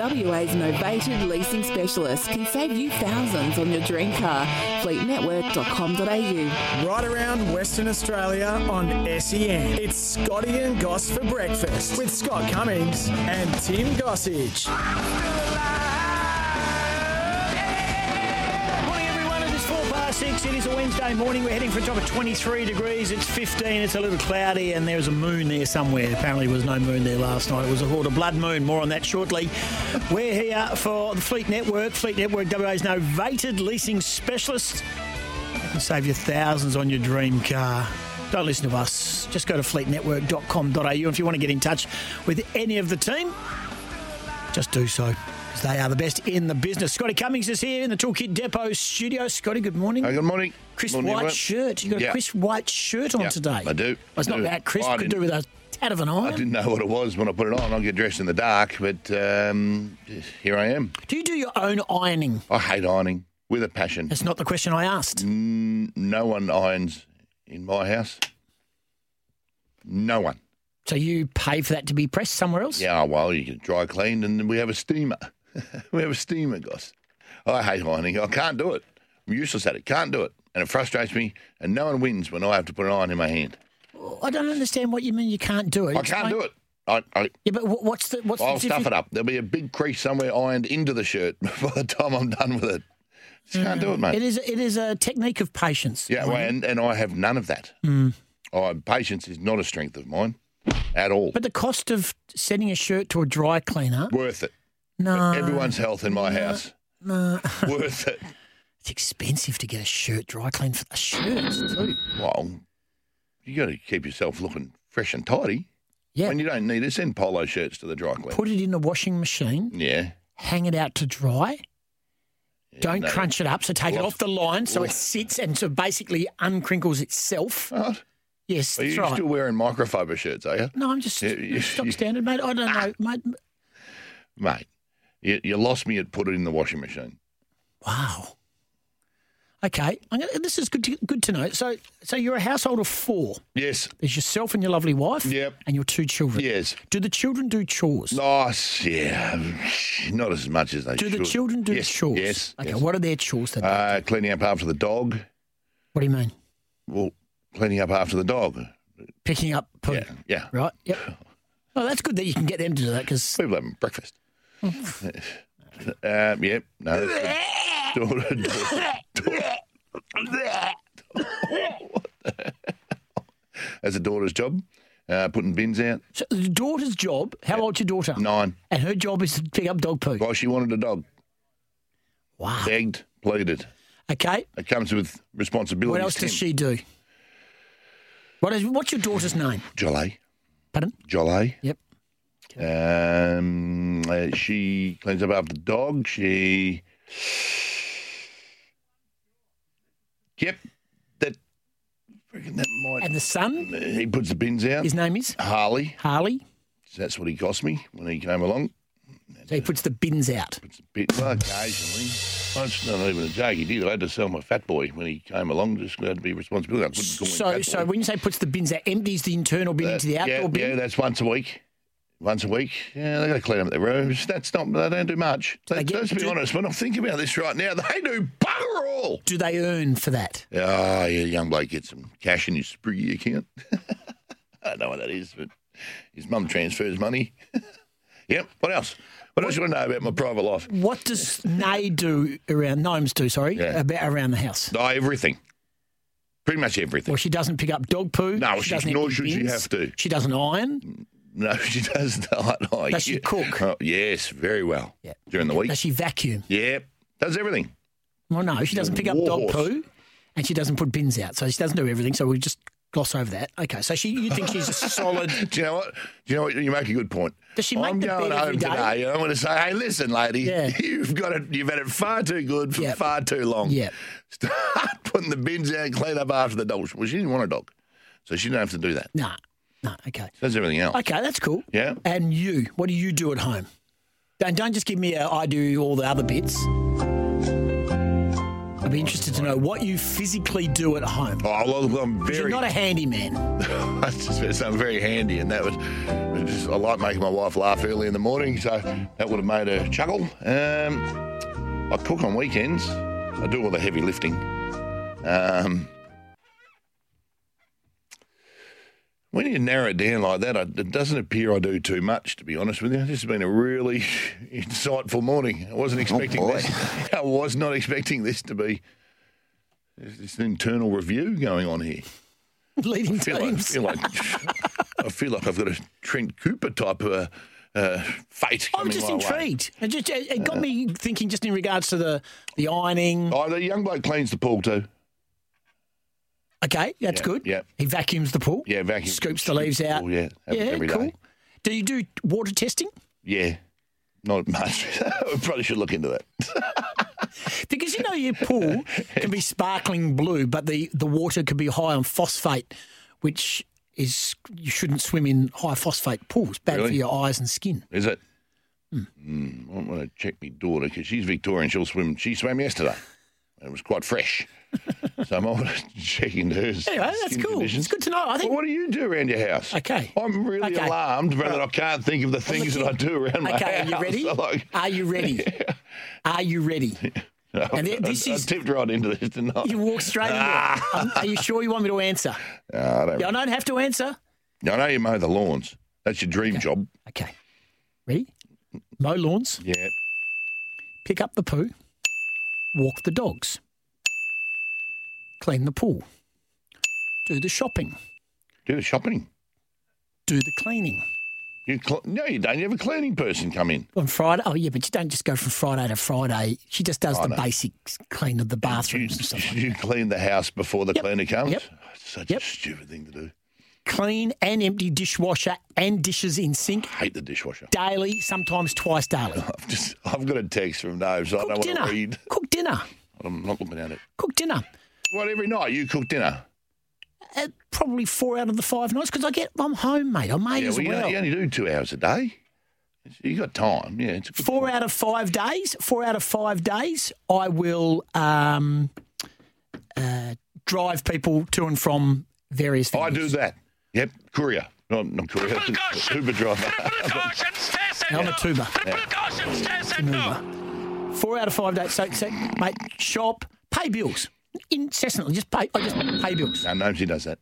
WA's novated leasing specialist can save you thousands on your dream car. FleetNetwork.com.au. Right around Western Australia on SEN. It's Scotty and Goss for breakfast with Scott Cummings and Tim Gossage. Six. It is a Wednesday morning. We're heading for a top of 23 degrees. It's 15. It's a little cloudy and there's a moon there somewhere. Apparently there was no moon there last night. It was called a blood moon. More on that shortly. We're here for the Fleet Network. Fleet Network, WA's novated leasing specialist. They can save you thousands on your dream car. Don't listen to us. Just go to fleetnetwork.com.au. If you want to get in touch with any of the team, just do so. They are the best in the business. Scotty Cummings is here in the Toolkit Depot studio. Scotty, good morning. Good morning. Crisp morning, white shirt. You got a crisp white shirt on today. I do. Well, it's not that crisp. Could do with a tad of an iron. I didn't know what it was when I put it on. I get dressed in the dark, but here I am. Do you do your own ironing? I hate ironing with a passion. That's not the question I asked. No one irons in my house. No one. So you pay for that to be pressed somewhere else? Yeah, well, you get dry cleaned and we have a steamer. We have a steamer, Goss. I hate ironing. I can't do it. I'm useless at it. Can't do it. And it frustrates me. And no one wins when I have to put an iron in my hand. I don't understand what you mean you can't do it. I can't do it. Yeah, but what's the difference? I'll stuff it up. There'll be a big crease somewhere ironed into the shirt by the time I'm done with it. Just can't do it, mate. It is a technique of patience. Yeah, well, and I have none of that. Patience is not a strength of mine at all. But the cost of sending a shirt to a dry cleaner... Worth it. No. But everyone's health in my house. No. Worth it. It's expensive to get a shirt dry cleaned for a shirt, too. Well, you got to keep yourself looking fresh and tidy. Yeah. And you don't need to send polo shirts to the dry cleaner. Put it in the washing machine. Yeah. Hang it out to dry. Yeah, don't crunch it up. So take it off the line so it sits and so basically uncrinkles itself. What? Yes, that's right. Are you still wearing microfiber shirts, are you? No, I'm just stock standard, mate. I don't know. Mate. You lost me at put it in the washing machine. Wow. Okay. This is good to know. So you're a household of four. Yes. There's yourself and your lovely wife. Yep. And your two children. Yes. Do the children do chores? Oh, yeah. Not as much as they should. Do the children do chores? Yes. Okay. Yes. What are their chores? Cleaning up after the dog. What do you mean? Well, cleaning up after the dog. Picking up poo. Yeah. Right? Yep. Well, that's good that you can get them to do that because... People having breakfast. That's a daughter's job, putting bins out. So the daughter's job. How old's your daughter? 9. And her job is to pick up dog poo. Well, she wanted a dog. Wow. Begged, pleaded. Okay. It comes with responsibility. What else does she do? What's your daughter's name? Jolet. Pardon? Jolet. Yep. She cleans up after the dog. She kept that. That might. And the son. He puts the bins out. His name is Harley. So that's what he cost me when he came along. So he puts the bins out. Well, occasionally. That's not even a joke. He did. I had to sell my fat boy when he came along. Just had to be responsible. I couldn't call him fat boy. When you say puts the bins out, empties the internal bin into the outdoor bin. Yeah, that's once a week. Yeah, they got to clean up their rooms. They don't do much. Let's be honest, when I'm thinking about this right now, they do bugger all. Do they earn for that? Oh, yeah, young bloke gets some cash in his Spriggy account. I don't know what that is, but his mum transfers money. Yep, what else? What else do you want to know about my private life? What does gnomes do around the house? Everything. Pretty much everything. Well, she doesn't pick up dog poo. No, nor should she have to. She doesn't iron. No, she does not. Does she cook? Oh, yes, very well. Yeah. During the week. Does she vacuum? Yep. Yeah. Does everything. Well, no, she doesn't pick up dog poo and she doesn't put bins out. So she doesn't do everything. So we just gloss over that. Okay, so you think she's a solid... Do you know what? You make a good point. Does she make the bed every day? I'm going home today and I'm going to say, hey, listen, lady, you've had it far too good for far too long. Yeah. Start putting the bins out and clean up after the dog. Well, she didn't want a dog, so she didn't have to do that. No. No, okay. So that's everything else. Okay, that's cool. Yeah. And you, what do you do at home? And don't just give me a, I do all the other bits. I'd be interested to know what you physically do at home. Oh, well, I'm very... You're not a handyman. I'm very handy, and that was just, I like making my wife laugh early in the morning, so that would have made her chuckle. I cook on weekends. I do all the heavy lifting. When you narrow it down like that, it doesn't appear I do too much, to be honest with you. This has been a really insightful morning. I wasn't expecting this. I was not expecting this to be. There's an internal review going on here. Leading teams. I feel like I've got a Trent Cooper type of fate. I'm just intrigued. It got me thinking just in regards to the ironing. Oh, the young bloke cleans the pool too. Okay, that's good. Yeah. He vacuums the pool. Yeah, vacuums. Scoops the leaves out. Oh, yeah, every cool. Day. Do you do water testing? Yeah, not much. We probably should look into that. Because, you know, your pool can be sparkling blue, but the water can be high on phosphate, which is you shouldn't swim in high phosphate pools. Bad for your eyes and skin. Is it? I want to check my daughter because she's Victorian. She'll swim. She swam yesterday. It was quite fresh. So I'm always checking hers. Anyway, that's cool. Conditions. It's good to know. I think. Well, what do you do around your house? Okay. I'm really alarmed, brother. Right. I can't think of the things that I do around my house. Are you ready? Are you ready? Yeah. Are you ready? No, and I tipped right into this tonight. You walked straight into it. Are you sure you want me to answer? No, I don't. I don't have to answer. No, I know you mow the lawns. That's your dream job. Okay. Ready? Mow lawns. Yeah. Pick up the poo. Walk the dogs. Clean the pool. Do the shopping. Do the shopping. Do the cleaning. No, you don't. You have a cleaning person come in. On Friday? Oh, yeah, but you don't just go from Friday to Friday. She just does the basics, clean of the bathrooms and stuff like that. You clean the house before the cleaner comes? Yep. Oh, it's such a stupid thing to do. Clean and empty dishwasher and dishes in sink. I hate the dishwasher. Daily, sometimes twice daily. I've got a text from Nove, so I don't want to read. Cook dinner. I'm not looking at it. Cook dinner. What, every night you cook dinner? Probably 4 out of the 5 nights because I'm home, mate. I may as well. You only do 2 hours a day. You got time, yeah. It's a good 4 out of 5 days, I will drive people to and from various venues. I do that. Yep, courier. No, not courier. Uber driver. I'm a tuber. No. 4 out of 5 days. So, mate, shop, pay bills. Incessantly, just pay bills. No, Gnomes, he does that.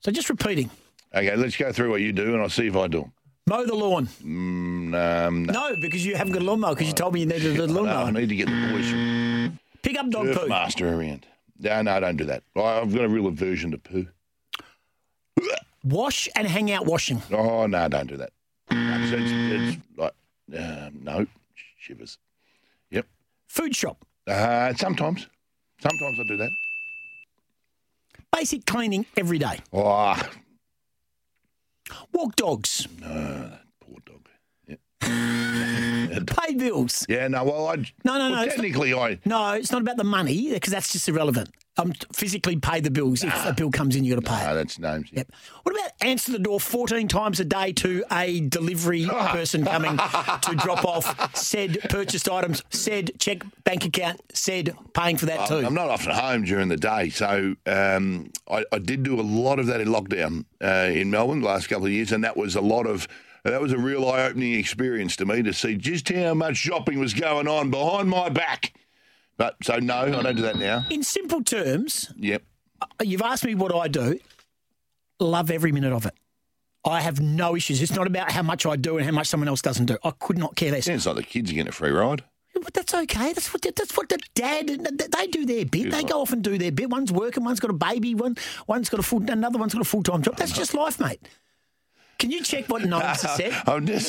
So just repeating. Okay, let's go through what you do and I'll see if I do. Mow the lawn. No, because you haven't got a lawnmower because you told me you needed a lawnmower. I need to get the boys from... Pick up dog poo. Master around. No, don't do that. I've got a real aversion to poo. Wash and hang out washing. Oh, no, don't do that. No, shivers. Yep. Food shop. Sometimes I do that. Basic cleaning every day. Oh. Walk dogs. No, poor dog. Yeah. Pay bills. Yeah, no, well, I... No. Technically, it's not about the money, because that's just irrelevant. Physically pay the bills. If a bill comes in, you've got to pay it. No, that's Gnomes. Yep. What about answer the door 14 times a day to a delivery person coming to drop off said purchased items, said check bank account, said paying for that too? I'm not often home during the day, so I did do a lot of that in lockdown in Melbourne the last couple of years, and that was that was a real eye-opening experience to me to see just how much shopping was going on behind my back. But so, no, I don't do that now. In simple terms, you've asked me what I do. Love every minute of it. I have no issues. It's not about how much I do and how much someone else doesn't do. I could not care less. Sounds like the kids are getting a free ride. But that's okay. That's what the dad, they do their bit. They go off and do their bit. One's working, one's got a baby, another one's got a full-time job. That's just life, mate. Can you check what Gnomes has said?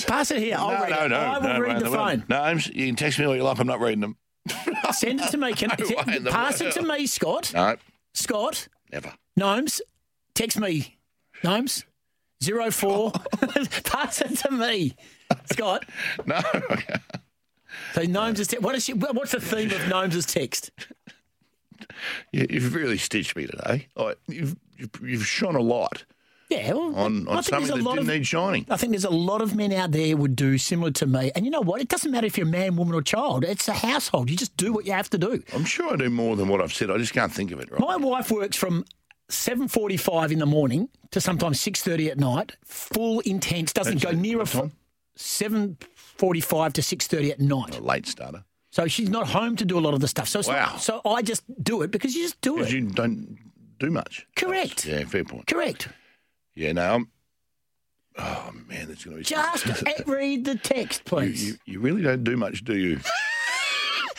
Pass it here. I will read the phone. Gnomes, you can text me all you like. I'm not reading them. Send it to me. Pass it to me, Scott. No. Scott. Never. Gnomes, text me. Gnomes, 04. Pass it to me, Scott. No. So Gnomes is what's the theme of Gnomes' text? You've really stitched me today. You've shone a light Yeah, well, on something that didn't need shining. I think there's a lot of men out there would do similar to me. And you know what? It doesn't matter if you're a man, woman or child. It's a household. You just do what you have to do. I'm sure I do more than what I've said. I just can't think of it right. My wife works from 7:45 in the morning to sometimes 6:30 at night. Full intense. Doesn't go near a 7:45 to 6:30 at night. A late starter. So she's not home to do a lot of the stuff. So so I just do it because you just do it. Because you don't do much. Correct. Yeah, fair point. Correct. Yeah, no, oh, man, that's going to be... Just read the text, please. You really don't do much, do you?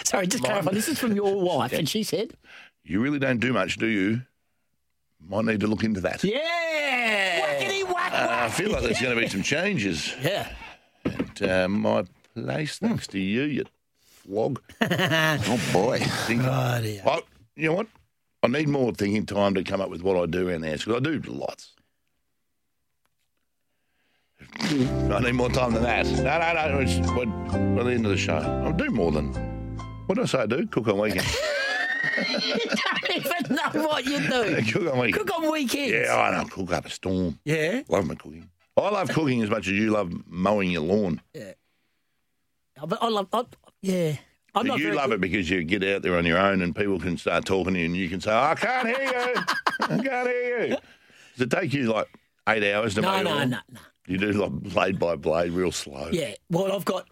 Sorry, just clarify. This is from your wife, and she said... You really don't do much, do you? Might need to look into that. Yeah! Whackity-whack-whack! I feel like there's going to be some changes. Yeah. At my place, thanks to you, you flog. Oh, boy. Oh, dear. Well, you know what? I need more thinking time to come up with what I do in there, because I do lots. I need more time than that. No. It's by the end of the show. I'll do more than... What do I say I do? Cook on weekends. You don't even know what you do. Cook on weekends. Cook on weekends. Yeah, I know. Cook up a storm. Yeah. Love my cooking. I love cooking as much as you love mowing your lawn. Yeah. But I love... You love it because you get out there on your own and people can start talking to you and you can say, I can't hear you. I can't hear you. Does it take you like 8 hours to mow your lawn? No. You do like blade by blade, real slow. Yeah. Well, I've got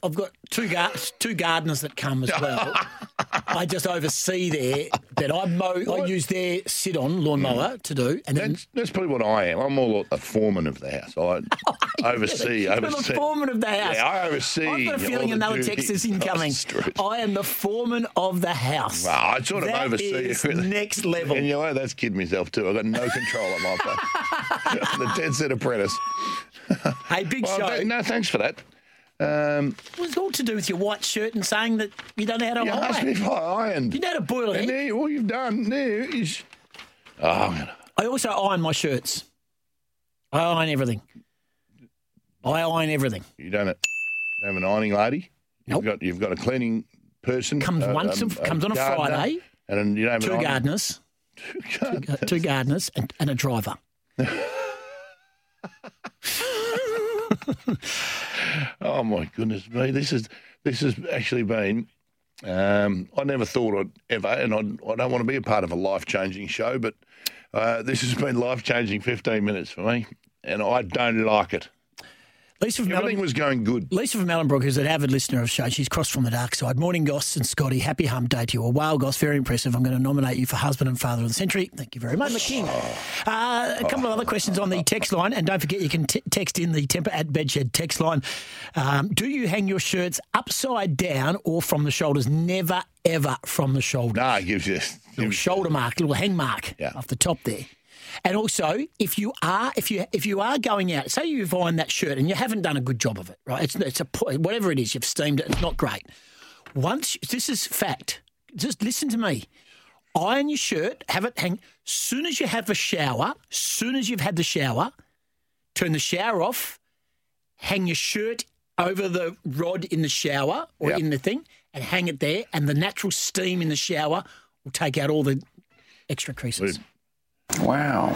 two gardeners that come as well. I just oversee there, but I mow. I use their sit-on lawnmower to do. And that's probably what I am. I'm more like the foreman of the house. I oversee. The foreman of the house. Yeah, I oversee. I've got a feeling another text is incoming. I am the foreman of the house. Well, I sort of oversee it. Next level. And you know, that's kidding myself too. I've got no control at my place. I'm the dead set apprentice. Hey, big show. No, thanks for that. It was all to do with your white shirt and saying that you don't know how to iron. You asked me if I ironed. You know how to boil it. And all you've done there is... I also iron my shirts. I iron everything. You don't have an ironing lady? Nope. You've got a cleaning person. Comes on a Friday. And you don't have an ironing... Two gardeners and a driver. Oh my goodness me! This has actually been. I never thought I'd ever, and I don't want to be a part of a life-changing show, but this has been life-changing 15 minutes for me, and I don't like it. Everything was going good. Lisa from Allenbrook is an avid listener of the show. She's crossed from the dark side. Morning, Goss and Scotty. Happy hump day to you. A whale, Goss. Very impressive. I'm going to nominate you for Husband and Father of the Century. Thank you very much. A couple of other questions on the text line. And don't forget, you can text in the Temper at Bedshed text line. Do you hang your shirts upside down or from the shoulders? Never, ever from the shoulders. No, it gives you... Little shoulder mark, little hang mark off the top there. And also, if you are going out, say you've ironed that shirt and you haven't done a good job of it, right? It's whatever it is, you've steamed it. It's not great. This is fact. Just listen to me. Iron your shirt, have it hang. Soon as you've had the shower, turn the shower off, hang your shirt over the rod in the shower or in the thing, and hang it there. And the natural steam in the shower will take out all the extra creases. Wow.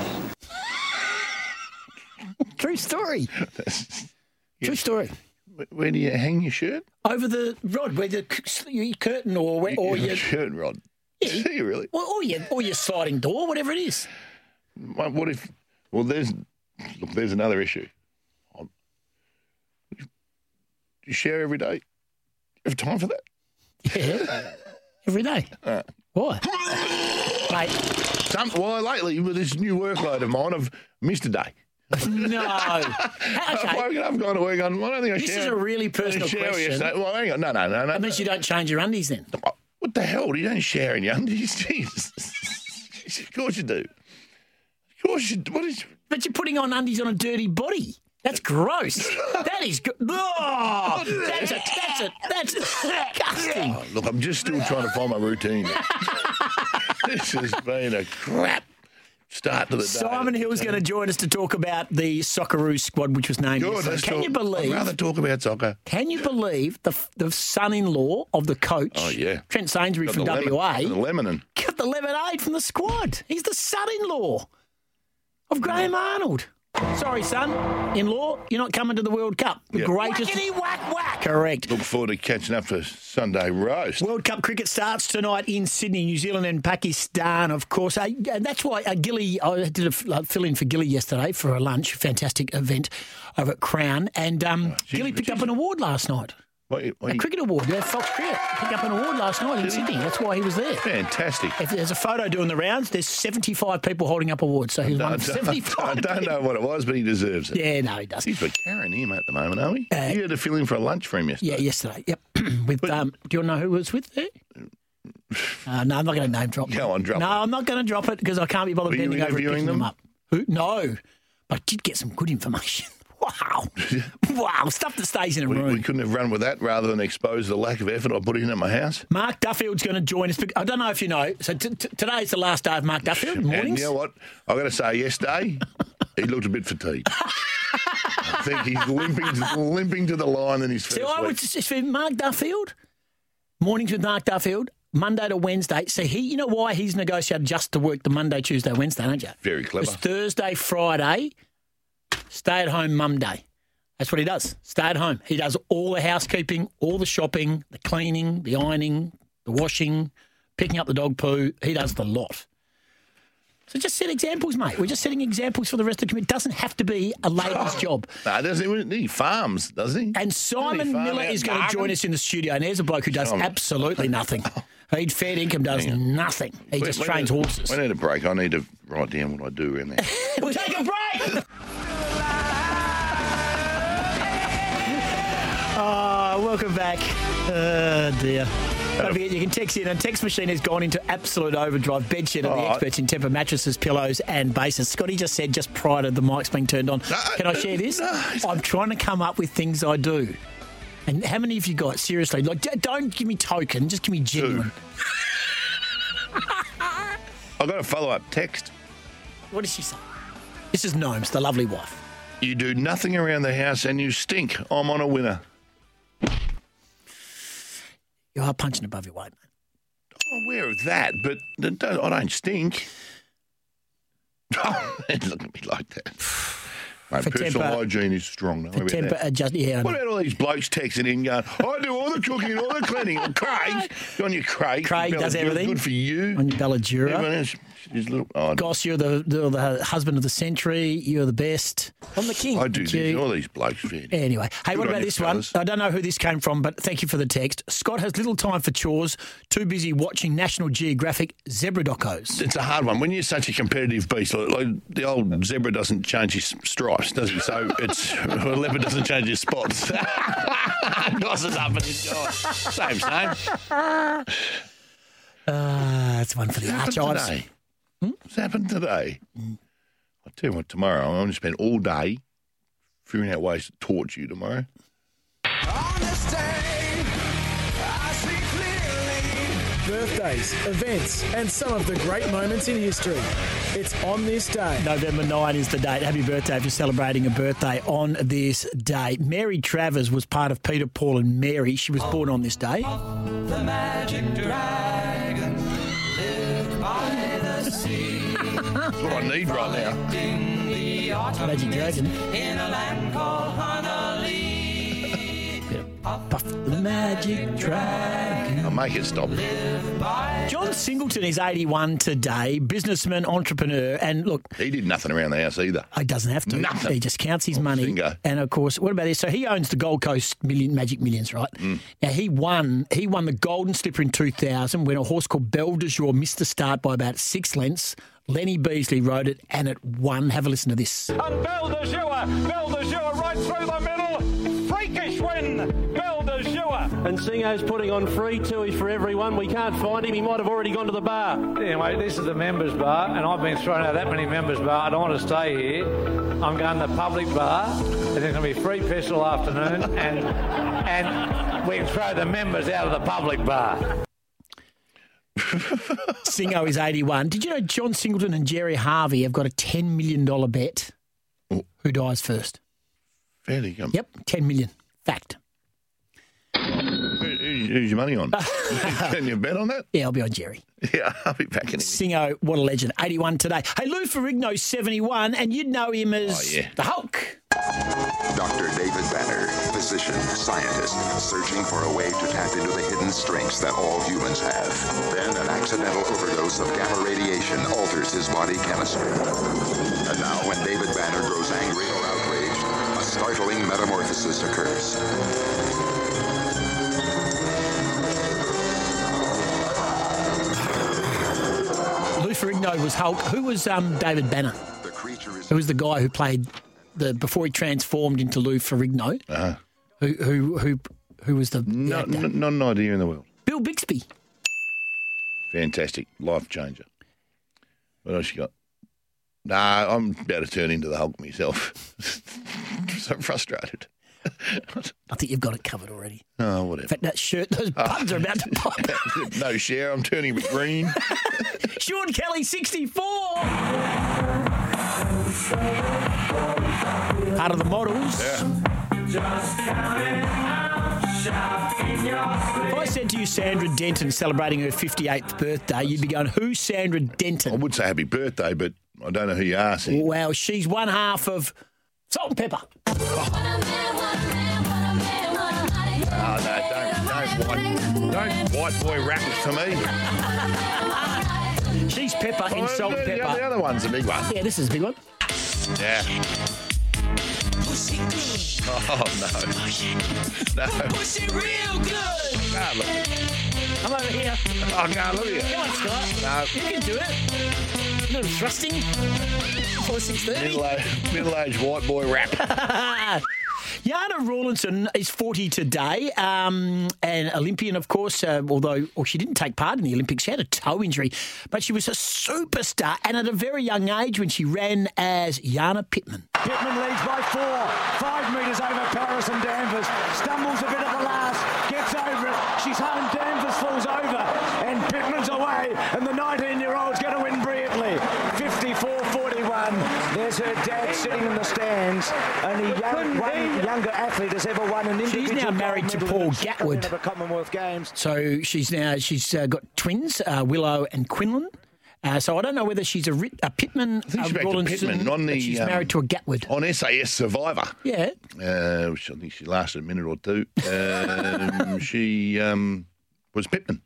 True story. True story. Where do you hang your shirt? Over the rod, where the curtain or your shirt rod. Yeah. Do you really? Well, or your sliding door, whatever it is. What if? Well, there's another issue. Do you shower every day? Do you have time for that? Yeah, every day. Why? Mate. Lately, with this new workload of mine, I've missed a day. No. I've woken up, gone to work. I don't think I shower. This is a really personal question. Well, hang on. No. That means you don't change your undies then. What the hell? You don't shower in your undies? Jesus. Of course you do. Of course you do. But you're putting on undies on a dirty body. That's gross. That is good. Oh, that's disgusting. Oh, look, I'm just still trying to find my routine. This has been a crap start to the day. Simon Hill is going to join us to talk about the Socceroos squad, which was named yesterday. I'd rather talk about soccer. Can you believe the son-in-law of the coach, Trent Sainsbury from WA, got the lemonade from the squad. He's the son-in-law of Graham Arnold. Sorry, son. In-law, you're not coming to the World Cup. The greatest... Whackity whack whack. Correct. Look forward to catching up for Sunday roast. World Cup cricket starts tonight in Sydney, New Zealand and Pakistan, of course. And that's why Gilly... I did a fill-in for Gilly yesterday for a lunch. Fantastic event over at Crown. And Gilly picked up an award last night. What, a cricket award. Yeah, Fox Cricket picked up an award last night in Sydney. That's why he was there. Fantastic. If there's a photo doing the rounds. There's 75 people holding up awards, so he was one of 75. I don't know what it was, but he deserves it. Yeah, no, he does. He's been carrying him at the moment, are we? You had a fill-in for a lunch for him yesterday. Yeah, yesterday, yep. Do you want to know who it was with there? No, I'm not going to name drop it. Go on, drop it. No, I'm not going to drop it because I can't be bothered bending over and picking them up. Who? No, but I did get some good information. Wow. Wow. Stuff that stays in a room. We couldn't have run with that rather than expose the lack of effort I put in at my house. Mark Duffield's going to join us. I don't know if you know. So today's the last day of Mark Duffield. Mornings. And you know what? I've got to say, yesterday, he looked a bit fatigued. I think he's limping to the line in his first week. I would say Mark Duffield, mornings with Mark Duffield, Monday to Wednesday. So you know why he's negotiated just to work the Monday, Tuesday, Wednesday, don't you? Very clever. It's Thursday, Friday. Stay-at-home mum day. That's what he does. Stay at home. He does all the housekeeping, all the shopping, the cleaning, the ironing, the washing, picking up the dog poo. He does the lot. So just set examples, mate. We're just setting examples for the rest of the community. It doesn't have to be a lady's job. No, doesn't he farms, does he? And Simon Miller is going to join us in the studio. And there's a bloke who does absolutely nothing. He'd fair income does nothing. He just trains horses. I need a break. I need to write down what I do in there. We'll take a break. Oh, welcome back. Oh, dear. Don't forget, you can text in. A text machine has gone into absolute overdrive. Bedshed are the experts in temper mattresses, pillows and bases. Scotty just said, just prior to the mics being turned on, can I share this? No. I'm trying to come up with things I do. And how many have you got? Seriously. Like, don't give me token. Just give me genuine. I got a follow-up text. What did she say? This is Gnomes, the lovely wife. You do nothing around the house and you stink. I'm on a winner. You are punching above your weight, mate. I'm aware of that, but I don't stink. Look at me like that. My personal hygiene is strong. Don't worry about that. What about all these blokes texting in going, I do all the cooking, all the cleaning. Well, Craig, on your Craig. Craig does everything. Good for you. On your Belladura. Everyone else is a little odd. Goss, you're the husband of the century. You're the best. I'm the king. I do these, all these blokes. Anyway. Hey, what about this one? I don't know who this came from, but thank you for the text. Scott has little time for chores, too busy watching National Geographic zebra docos. It's a hard one. When you're such a competitive beast, like the old zebra doesn't change his stripes. Does he? So it's a leopard doesn't change his spots. Gosses up and his jaw. Same. That's one for the archives. What's happened today? I'll tell you what, tomorrow I'm going to spend all day figuring out ways to torture you tomorrow. On this day, I see clearly. Birthdays, events, and some of the great moments in history. It's on this day. November 9 is the date. Happy birthday if you're celebrating a birthday on this day. Mary Travers was part of Peter, Paul and Mary. She was born on this day. The magic dragon lived by the sea. That's what I need right now. Magic dragon. In a land called Harley. The magic dragon. I'll make it stop. John Singleton is 81 today, businessman, entrepreneur, and look... He did nothing around the house either. He doesn't have to. Nothing. He just counts his money. Finger. And, of course, what about this? So he owns the Gold Coast Magic Millions, right? Mm. Now, he won the Golden Slipper in 2000 when a horse called Belle de Jour missed the start by about 6 lengths. Lenny Beasley rode it, and it won. Have a listen to this. And Belle de Jour right through the middle. Freakish win. And Singo's putting on free tours for everyone. We can't find him. He might have already gone to the bar. Anyway, this is the members' bar, and I've been thrown out that many members' bar. I don't want to stay here. I'm going to the public bar, and there's going to be free piss all afternoon, and we can throw the members out of the public bar. Singo is 81. Did you know John Singleton and Jerry Harvey have got a $10 million bet? Oh. Who dies first? Fairly good. Yep, $10 million. Fact. Who Who's your money on? Can you bet on that? Yeah, I'll be on Jerry. Yeah, I'll be back in. Singo, what a legend. 81 today. Hey, Lou Ferrigno, 71, and you'd know him as the Hulk. Dr. David Banner, physician, scientist, searching for a way to tap into the hidden strengths that all humans have. Then an accidental overdose of gamma radiation alters his body chemistry. And now when David Banner grows angry or outraged, a startling metamorphosis occurs. Lou Ferrigno was Hulk. Who was David Banner? Who was the guy who played... before he transformed into Lou Ferrigno, who was the actor? Not an idea in the world. Bill Bixby. Fantastic. Life changer. What else you got? Nah, I'm about to turn into the Hulk myself. So frustrated. I think you've got it covered already. Oh, whatever. In fact, that shirt, those buttons are about to pop. No share, I'm turning green. Sean Kelly, 64. Out of the models. Yeah. Just coming out, shout in your sleep. If I said to you Sandra Denton celebrating her 58th birthday, you'd be going, who's Sandra Denton? I would say happy birthday, but I don't know who you are, Sandra. Well, she's one half of Salt-N-Pepa. Don't white boy rap it for me. She's Pepper in Salt-N-Pepa. The other one's a big one. Yeah, this is a big one. Yeah. Oh, no. No. Push it real good. I'm over here. Oh, I can't look at you. Come on, Scott. No. You can do it. A little thrusting. 4:6:30. Middle-aged white boy rap. Jana Rawlinson is 40 today, an Olympian, of course, although she didn't take part in the Olympics. She had a toe injury, but she was a superstar, and at a very young age when she ran as Jana Pittman. Pittman leads by 5 metres over Paris and Danvers, stumbles a bit at the last, gets over it, she's home, Danvers falls over, and Pittman's away, and the 19-year-old's going to win brilliantly. 54-41, there's her dad sitting in the stands, and one younger athlete has ever won an individual. She's now married to Paul Gatwood. Commonwealth Games. So she's got twins, Willow and Quinlan. So I don't know whether she's a Pittman. I think she's back to Pittman. She's married to a Gatwood. On SAS Survivor. Yeah. Which I think she lasted a minute or two. She was Pittman.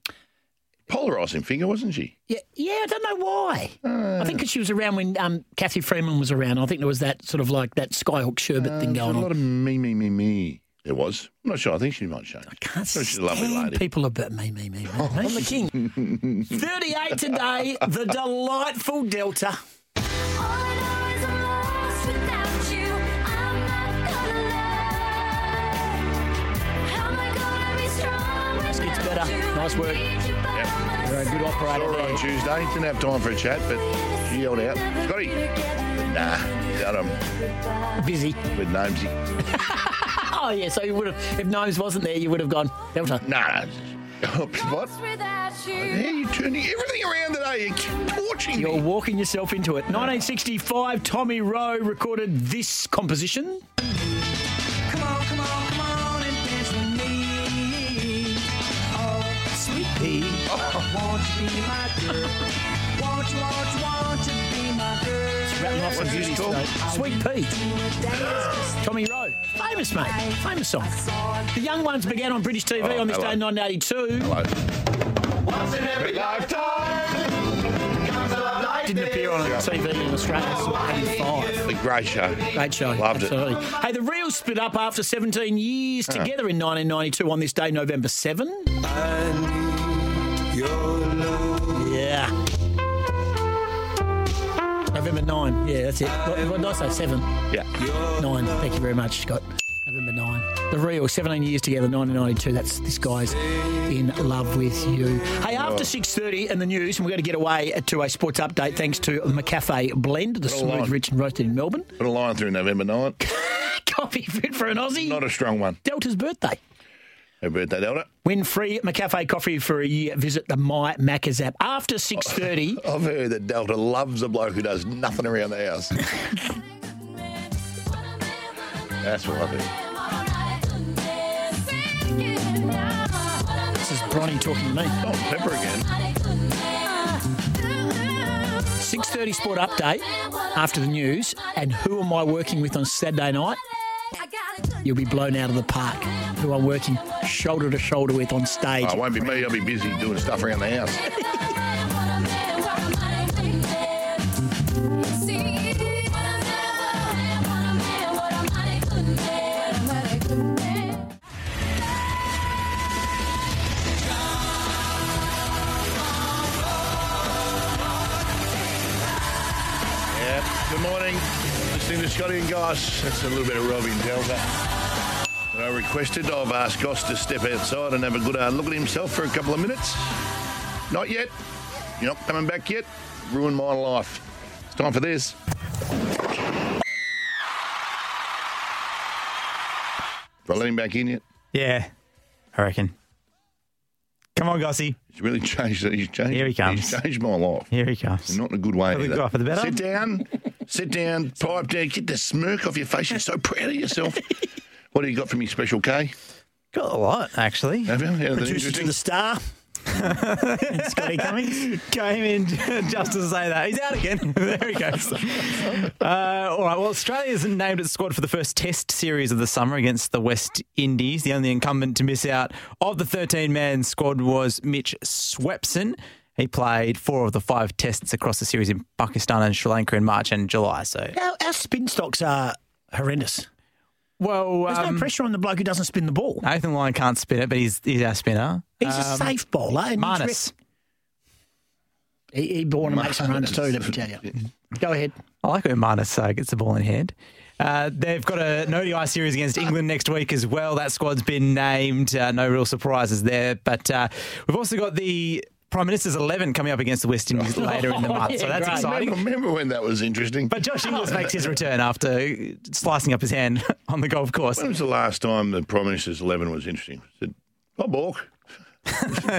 Polarising figure, wasn't she? Yeah, I don't know why. I think because she was around when Kathy Freeman was around. I think there was that sort of like that Skyhawk sherbet thing going on. A lot of me. There was. I'm not sure. I think she might change. I can't see. She's a lovely lady. People are but me. I'm the king. 38 today, the delightful Delta. It's better. Nice work. Yep. You're a good operator. All right, on Tuesday. Didn't have time for a chat, but she yelled out, Scotty. Nah, got him. Busy. With Gnomesy. Oh, yeah, so you would have, if Gnomes wasn't there, you would have gone, Delta. Nah. What? How are you turning everything around today? You're torching me. You're walking yourself into it. 1965, Tommy Rowe recorded this composition. Sweet Pea. Tommy Rowe. Famous, mate. Famous song. The Young Ones began on British TV on this day in 1982. Hello. Once in every lifetime comes a love like this. Didn't appear on TV in Australia until 1985. The great show. Great show. Loved it. Hey, the Reels split up after 17 years together in 1992 on this day, November 7. Yeah. November 9. Yeah, that's it. What did I say? 7? Yeah. 9. Thank you very much, Scott. November 9. The Real, 17 years together, 1992. That's this guy's in love with you. Hey, after 6:30 and the news, and we've got to get away to a sports update thanks to McCafe Blend, the smooth, rich and roasted in Melbourne. Put a line through November 9. Coffee fit for an Aussie. Not a strong one. Delta's birthday. Happy birthday, Delta. Win free McCafe coffee for a year. Visit the My Macca's app. After 6:30... I've heard that Delta loves a bloke who does nothing around the house. That's what I've heard. Bronny talking to me. Oh, Pepper again. 6:30 Sport Update after the news. And who am I working with on Saturday night? You'll be blown out of the park. Who I'm working shoulder to shoulder with on stage. Oh, it won't be me. I'll be busy doing stuff around the house. Good morning, listening to Scotty and Goss. That's a little bit of Robbie and Delta. I requested, I've asked Goss to step outside and have a good look at himself for a couple of minutes. Not yet. You're not coming back yet. Ruined my life. It's time for this. Have I let him back in yet? Yeah, I reckon. Come on, Gossy. He's really changed. He's changed. Here he comes. He's changed my life. Here he comes. Not in a good way. Either. Go for the better. Sit down. Sit down. Pipe down. Get the smirk off your face. You're so proud of yourself. What do you got from your special K? Got a lot, actually. Have you? Producer to the star. Scotty Cummings came in just to say that. He's out again. There he goes. All right, well, Australia's named its squad for the first test series of the summer against the West Indies. The only incumbent to miss out of the 13-man squad was Mitch Swepson. He played 4 of the 5 tests across the series in Pakistan and Sri Lanka in March and July. So our spin stocks are horrendous. Well, there's no pressure on the bloke who doesn't spin the ball. Nathan Lyon can't spin it, but he's our spinner. He's a safe bowler. Marnus. He want to make some runs too, let me tell you. Go ahead. I like when Marnus gets the ball in hand. They've got an ODI series against England next week as well. That squad's been named. No real surprises there. But we've also got the Prime Minister's 11 coming up against the West Indies later in the month, so that's great. Exciting. I remember when that was interesting. But Josh Inglis makes his return after slicing up his hand on the golf course. When was the last time the Prime Minister's 11 was interesting? I said, Bob Hawke.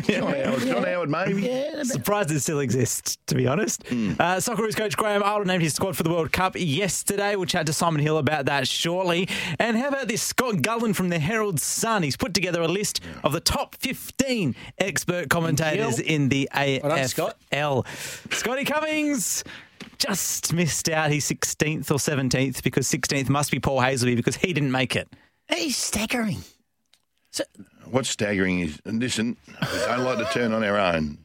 John Howard, maybe. Yeah, surprised it still exists, to be honest. Socceroos coach Graham Arnold named his squad for the World Cup yesterday. We'll chat to Simon Hill about that shortly. And how about this Scott Gullen from the Herald Sun? He's put together a list of the top 15 expert commentators in the AFL. Well done, Scott. Scotty Cummings just missed out. He's 16th or 17th because 16th must be Paul Hazelby because he didn't make it. He's staggering. So, what's staggering is, and listen, I don't like to turn on our own.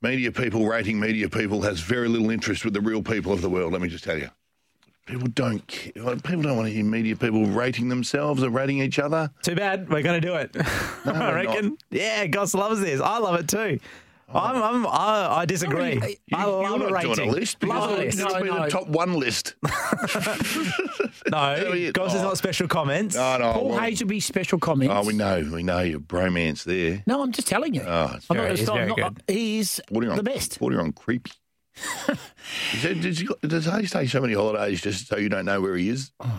Media people rating media people has very little interest with the real people of the world, let me just tell you. People don't care. People don't want to hear media people rating themselves or rating each other. Too bad. We're going to do it. No, I reckon. Not. Yeah, Goss loves this. I love it too. I disagree. I love a rating. You're not doing a list. Love a list. It's been the top one list. No, Goss is not special comments. No. Paul Hazelby special comments. Oh, we know your bromance there. No, I'm just telling you. Oh, he's very good. He's the best. Put her on creepy. Does he stay so many holidays just so you don't know where he is? Oh,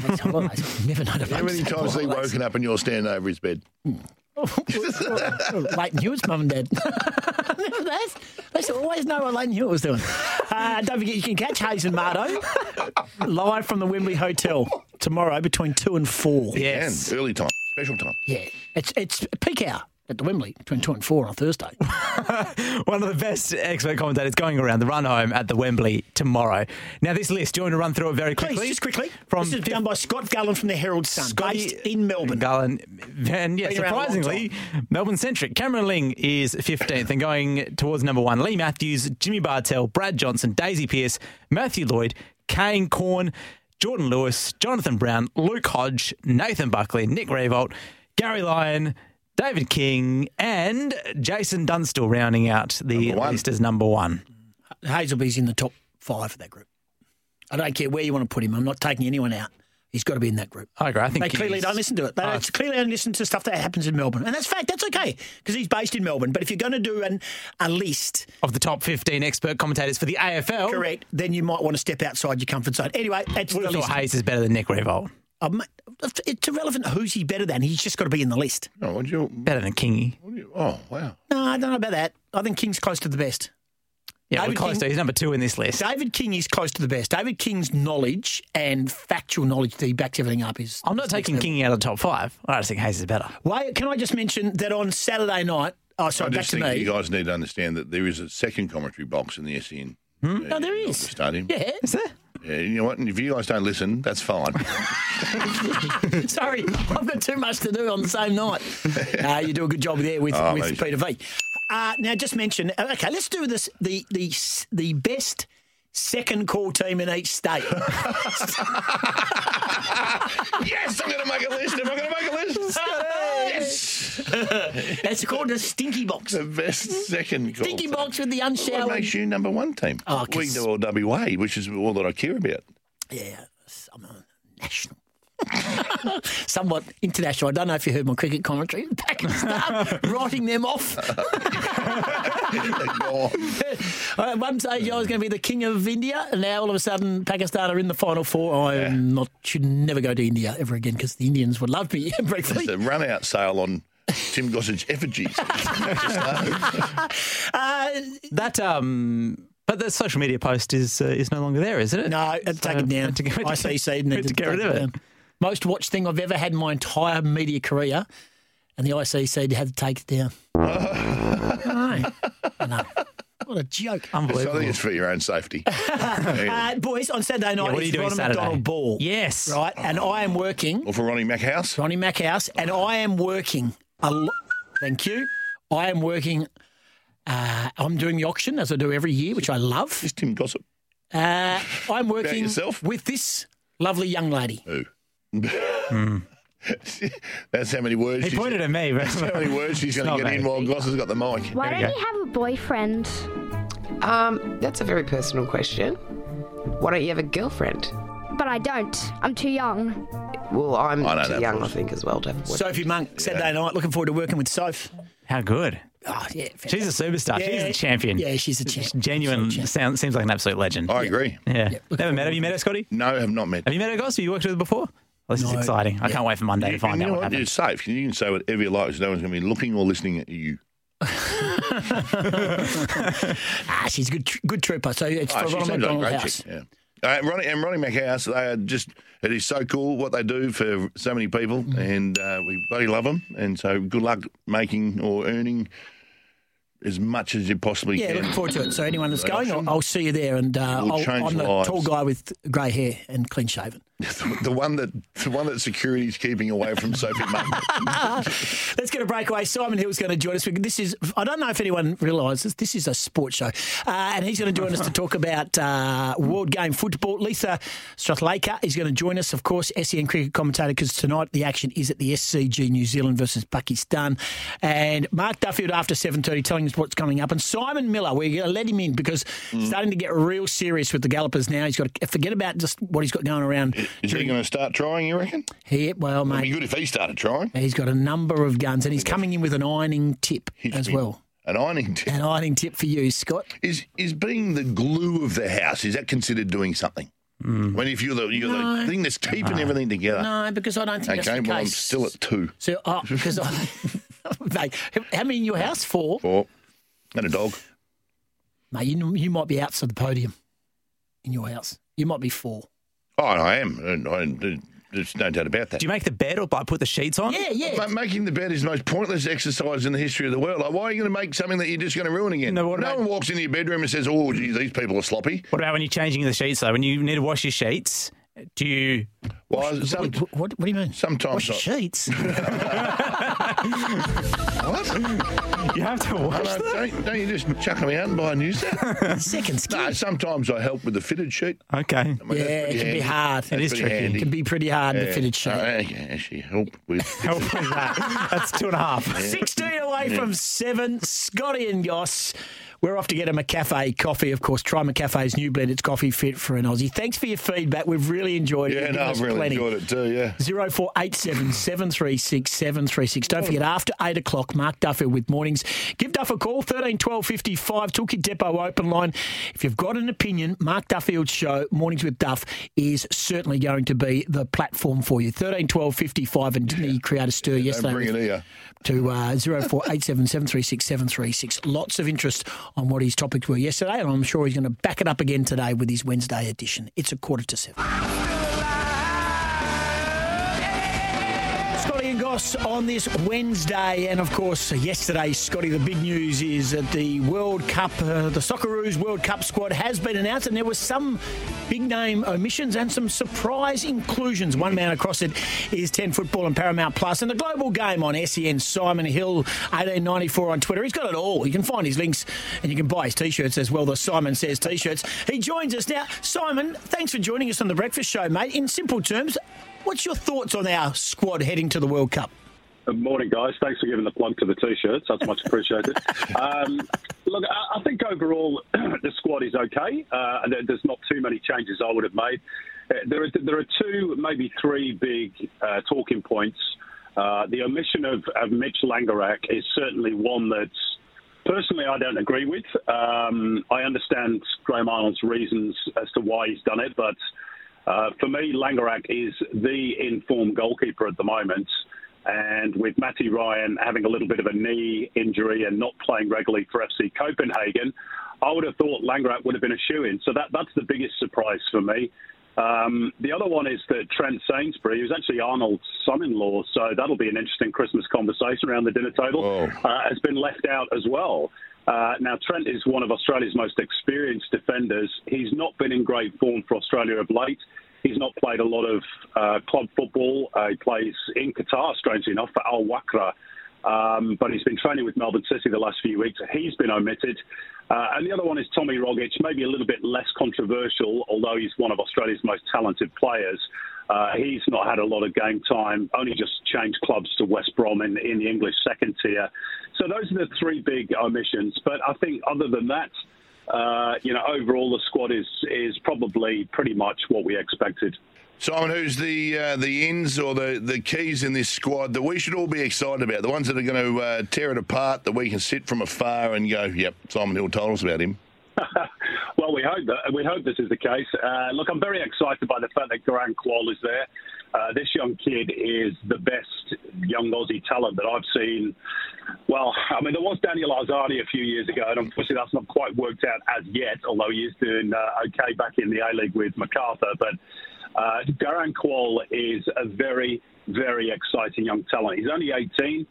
that's holidays. Never know. How many times has he woken up and you're standing over his bed? Leighton Hewitt's mum and dad. Remember that? They should always know what Leighton Hewitt was doing. Don't forget, you can catch Hayes and Mardo live from the Wembley Hotel tomorrow between 2 and 4. Yes. Early time. Special time. Yeah. It's peak hour at the Wembley between 2 and 4 on Thursday. One of the best expert commentators going around the run home at the Wembley tomorrow. Now, this list, do you want to run through it very quickly? Please, just quickly. This is done by Scott Gullen from the Herald Sun, based in Melbourne. Gullen, and yeah, surprisingly, Melbourne-centric. Cameron Ling is 15th and going towards number one. Lee Matthews, Jimmy Bartell, Brad Johnson, Daisy Pearce, Matthew Lloyd, Kane Corn, Jordan Lewis, Jonathan Brown, Luke Hodge, Nathan Buckley, Nick Riewoldt, Gary Lyon, David King and Jason Dunstall rounding out the list as number one. Hazelby's in the top 5 for that group. I don't care where you want to put him. I'm not taking anyone out. He's got to be in that group. I agree. I think they clearly don't listen to it. They clearly don't listen to stuff that happens in Melbourne. And that's fact. That's okay because he's based in Melbourne. But if you're going to do a list of the top 15 expert commentators for the AFL. Correct. Then you might want to step outside your comfort zone. Anyway, that's the list. Hayes is better than Nick Riewoldt. It's irrelevant who's he better than. He's just got to be in the list. No, better than Kingy. Oh, wow. No, I don't know about that. I think King's close to the best. Yeah, we're close to. He's number two in this list. David King is close to the best. David King's knowledge and factual knowledge that he backs everything up is... I'm not taking King out of the top five. I just think Hayes is better. Why, can I just mention that on Saturday night... Oh, sorry, back to me. I think you guys need to understand that there is a second commentary box in the SEN. Hmm? No, there is. The stadium. Yeah, is there? Yeah, you know what? If you guys don't listen, that's fine. Sorry, I've got too much to do on the same night. You do a good job there with Peter V. Now, just mention. Okay, let's do this. The best second call team in each state. Yes, I'm going to make a list. Am I going to make a list? Yes. It's called a stinky box. The best second call. Stinky box with the unshowered. Well, what makes you number one team? Oh, we can do all WA, which is all that I care about. Yeah, I'm a national. Somewhat international. I don't know if you heard my cricket commentary. Pakistan writing them off. At one stage I was going to be the king of India, and now all of a sudden Pakistan are in the final four. I should never go to India ever again because the Indians would love me. Briefly, it's a run-out sale on Tim Gossage effigies. But the social media post is no longer there, isn't it? No, take it down. ICC needed to get rid of it. Most watched thing I've ever had in my entire media career, and the ICC had to take it down. I know. What a joke. Unbelievable. I think it's for your own safety. Boys, on Saturday night, it's Ronnie McDonald Ball. Yes. Right, and I am working. Or for Ronnie Mackhouse. Ronnie Mackhouse, and I am working a lot. Thank you. I am working. I'm doing the auction, as I do every year, which I love. Just Tim Gossip. I'm working with this lovely young lady. Who? Mm. That's how many words he pointed at me. That's how many words she's going to get in while Goss has got the mic. Why don't you have a boyfriend? That's a very personal question. Why don't you have a girlfriend? But I don't. I'm too young. Well, I'm too young, I think, as well to have a boyfriend. Sophie Monk, Saturday night. Looking forward to working with Soph. How good. Oh, yeah, she's a superstar. Yeah, she's a champion. Yeah, she's a champion. Genuine. Seems like an absolute legend. I agree. Yeah. Never met her. Have you met her, Scotty? No, I have not met her. Have you met her, Goss? Have you worked with her before? This is exciting. Yeah. I can't wait for Monday to find out what happens. You're safe. You can say whatever you like because no one's going to be looking or listening at you. She's a good trooper. So it's for Ronnie McDonald House. Yeah. Ronnie Mackhouse, they are it is so cool what they do for so many people, and we bloody love them. And so good luck making or earning as much as you possibly can. Yeah, looking forward to it. So anyone that's going, I'll see you there. And I'm the tall guy with grey hair and clean shaven. the one that security is keeping away from Sophie Martin. Let's get a breakaway. Simon Hill's going to join us. I don't know if anyone realises, this is a sports show. And he's going to join us to talk about World Game football. Lisa Sthalekar is going to join us, of course, SEN cricket commentator, because tonight the action is at the SCG, New Zealand versus Pakistan. And Mark Duffield after 7:30 telling us what's coming up. And Simon Miller, we're going to let him in because it's starting to get real serious with the Gallopers now. He's got to forget about just what he's got going around. Is he going to start trying, you reckon? Well, mate. It would be good if he started trying. He's got a number of guns, and he's coming in with an ironing tip as well. An ironing tip? An ironing tip for you, Scott. Is being the glue of the house, is that considered doing something? When if you're the thing that's keeping everything together? No, because I don't think that's the case. I'm still at two. So, because mate, how many in your house? Four. And a dog. Mate, you might be outside the podium in your house. You might be four. Oh, I am. There's no doubt about that. Do you make the bed or put the sheets on? Yeah. But making the bed is the most pointless exercise in the history of the world. Like, why are you going to make something that you're just going to ruin again? No one walks into your bedroom and says, oh, geez, these people are sloppy. What about when you're changing the sheets, though? When you need to wash your sheets, do you... Well, what do you mean? Sometimes wash your sheets? What? You have to wash them? Don't you just chuck them out and buy a new set? Second skin. No, sometimes I help with the fitted sheet. Okay. I mean, it can be hard. It is tricky. Handy. It can be pretty hard, the fitted sheet. I can actually help with that. That's 2.5. Yeah. 16 away from 7. Scotty and Goss. We're off to get a McCafe coffee, of course. Try McCafe's new blend. It's coffee fit for an Aussie. Thanks for your feedback. We've really enjoyed it. Yeah, no, I've really plenty. Enjoyed it too, yeah. 0487 736 736. Don't forget, after 8 o'clock, Mark Duffield with Mornings. Give Duff a call, 13 12 55, Toolkit Depot open line. If you've got an opinion, Mark Duffield's show, Mornings with Duff, is certainly going to be the platform for you. 13 12 55, and didn't he create a stir yesterday? Bring it here. To 0487 736 736. Lots of interest on what his topics were yesterday, and I'm sure he's going to back it up again today with his Wednesday edition. It's 6:45. Scotty and Goss on this Wednesday, and of course yesterday, Scotty, the big news is that the World Cup, the Socceroos World Cup squad has been announced, and there were some big name omissions and some surprise inclusions. One man across it is 10 Football and Paramount Plus, and the Global Game on SEN. Simon Hill 1894 on Twitter. He's got it all. You can find his links and you can buy his t-shirts as well, the Simon Says t-shirts. He joins us now. Simon, thanks for joining us on The Breakfast Show, mate. In simple terms, what's your thoughts on our squad heading to the World Cup? Good morning, guys. Thanks for giving the plug to the T-shirts. That's much appreciated. Look, I think overall the squad is okay. There's not too many changes I would have made. There are two, maybe three big talking points. The omission of Mitch Langerak is certainly one that's personally, I don't agree with. I understand Graham Arnold's reasons as to why he's done it, but for me, Langerak is the in-form goalkeeper at the moment. And with Matty Ryan having a little bit of a knee injury and not playing regularly for FC Copenhagen, I would have thought Langerak would have been a shoe-in. So that's the biggest surprise for me. The other one is that Trent Sainsbury, who's actually Arnold's son-in-law, so that'll be an interesting Christmas conversation around the dinner table, has been left out as well. Now, Trent is one of Australia's most experienced defenders. He's not been in great form for Australia of late. He's not played a lot of club football. He plays in Qatar, strangely enough, for Al Wakra. But he's been training with Melbourne City the last few weeks. He's been omitted. And the other one is Tommy Rogic, maybe a little bit less controversial, although he's one of Australia's most talented players. He's not had a lot of game time, only just changed clubs to West Brom in the English second tier. So those are the three big omissions. But I think other than that, overall the squad is probably pretty much what we expected. Simon, who's the ins or the keys in this squad that we should all be excited about? The ones that are going to tear it apart, that we can sit from afar and go, yep, Simon Hill told us about him. Well, we hope this is the case. Look, I'm very excited by the fact that Grant Quall is there. This young kid is the best young Aussie talent that I've seen. Well, I mean, there was Daniel Arzani a few years ago, and unfortunately that's not quite worked out as yet, although he is doing okay back in the A-League with MacArthur. But Grant Quall is a very, very exciting young talent. He's only 18.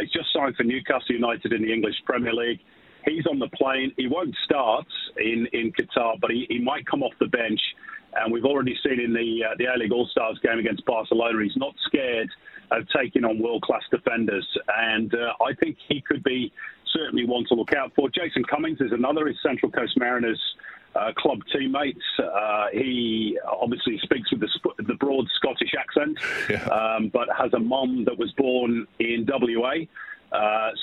He's just signed for Newcastle United in the English Premier League. He's on the plane. He won't start in Qatar, but he might come off the bench. And we've already seen in the A-League All-Stars game against Barcelona, he's not scared of taking on world-class defenders. And I think he could be certainly one to look out for. Jason Cummings is another. He's Central Coast Mariners club teammates. He obviously speaks with the broad Scottish accent, yeah. But has a mum that was born in WA.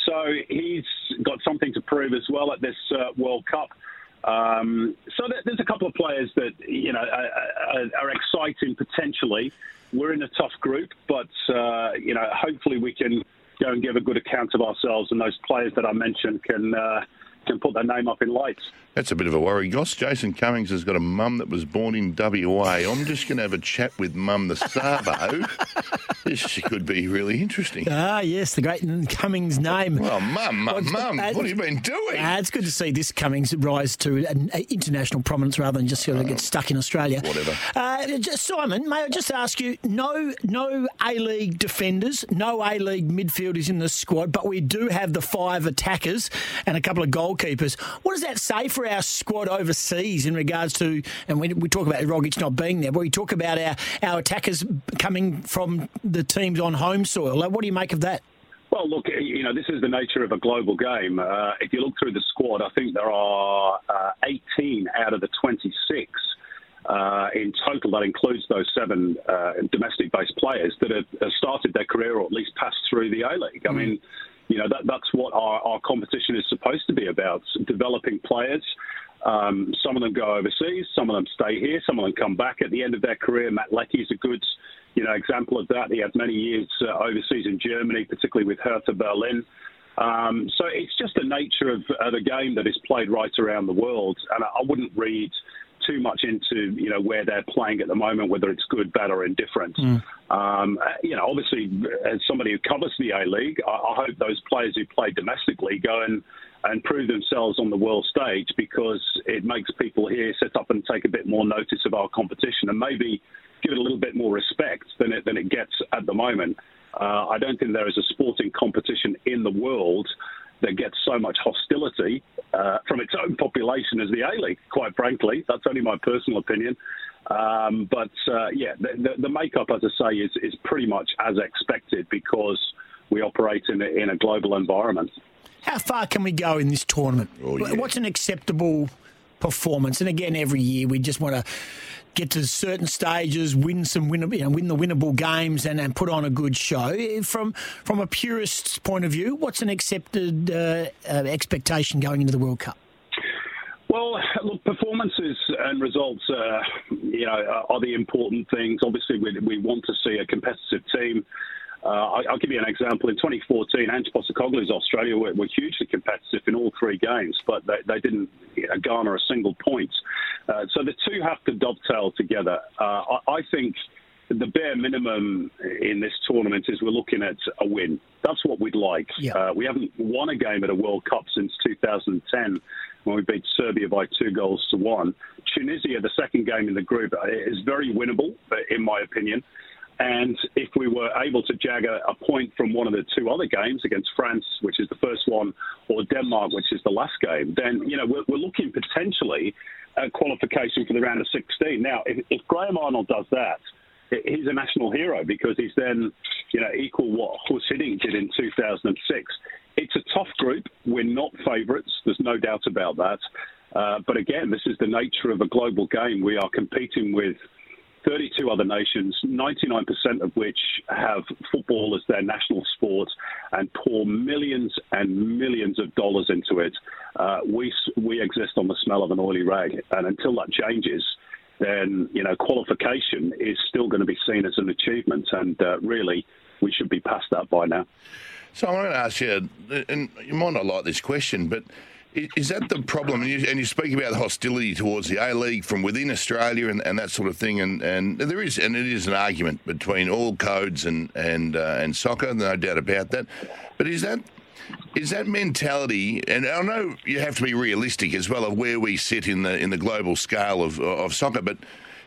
So he's got something to prove as well at this World Cup. So there's a couple of players that are exciting potentially. We're in a tough group, but hopefully we can go and give a good account of ourselves, and those players that I mentioned can put their name up in lights. That's a bit of a worry, Goss. Jason Cummings has got a mum that was born in WA. I'm just going to have a chat with Mum the Sabo. This could be really interesting. Ah, yes, the great Cummings name. Well, Mum, what have you been doing? It's good to see this Cummings rise to an international prominence rather than just sort of get stuck in Australia. Whatever. Simon, may I just ask you, no A-League defenders, no A-League midfielders in the squad, but we do have the five attackers and a couple of goalkeepers. What does that say for our squad overseas in regards to, and we talk about Rogic not being there, but we talk about our attackers coming from the teams on home soil. What do you make of that? Well, look, this is the nature of a global game. If you look through the squad, I think there are 18 out of the 26 in total. That includes those seven domestic-based players that have started their career or at least passed through the A-League. I mean, that's what our competition is supposed to be about, developing players. Some of them go overseas, some of them stay here, some of them come back at the end of their career. Matt Lecky's a good example of that. He had many years overseas in Germany, particularly with Hertha Berlin. So it's just the nature of the game that is played right around the world. And I wouldn't read too much into, where they're playing at the moment, whether it's good, bad or indifferent. Obviously, as somebody who covers the A-League, I hope those players who play domestically go and prove themselves on the world stage, because it makes people here sit up and take a bit more notice of our competition and maybe give it a little bit more respect than it gets at the moment. I don't think there is a sporting competition in the world that gets so much hostility from its own population as the A-League, quite frankly. That's only my personal opinion. The makeup, as I say, is pretty much as expected, because we operate in a global environment. How far can we go in this tournament? Oh, yeah. What's an acceptable performance? And again, every year we just want to get to certain stages, win the winnable games, and put on a good show. From a purist's point of view, what's an accepted expectation going into the World Cup? Well, look, performances and results, are the important things. Obviously, we want to see a competitive team. I'll give you an example. In 2014, Ange Postecoglou's Australia were hugely competitive in all three games, but they didn't garner a single point. So the two have to dovetail together. I think the bare minimum in this tournament is we're looking at a win. That's what we'd like. Yeah. We haven't won a game at a World Cup since 2010, when we beat Serbia by 2-1. Tunisia, the second game in the group, is very winnable, in my opinion. And if we were able to jag a point from one of the two other games against France, which is the first one, or Denmark, which is the last game, then we're looking potentially at qualification for the round of 16. Now, if Graham Arnold does that, he's a national hero, because he's then equal what Horse Hiddink did in 2006. It's a tough group. We're not favourites. There's no doubt about that. But again, this is the nature of a global game. We are competing with 32 other nations, 99% of which have football as their national sport and pour millions and millions of dollars into it. We exist on the smell of an oily rag. And until that changes, then, qualification is still going to be seen as an achievement. And really, we should be past that by now. So I'm going to ask you, and you might not like this question, but is that the problem? And you speak about hostility towards the A-League from within Australia and that sort of thing. And there is, and it is an argument between all codes and soccer, no doubt about that. But is that mentality? And I know you have to be realistic as well of where we sit in the global scale of soccer. But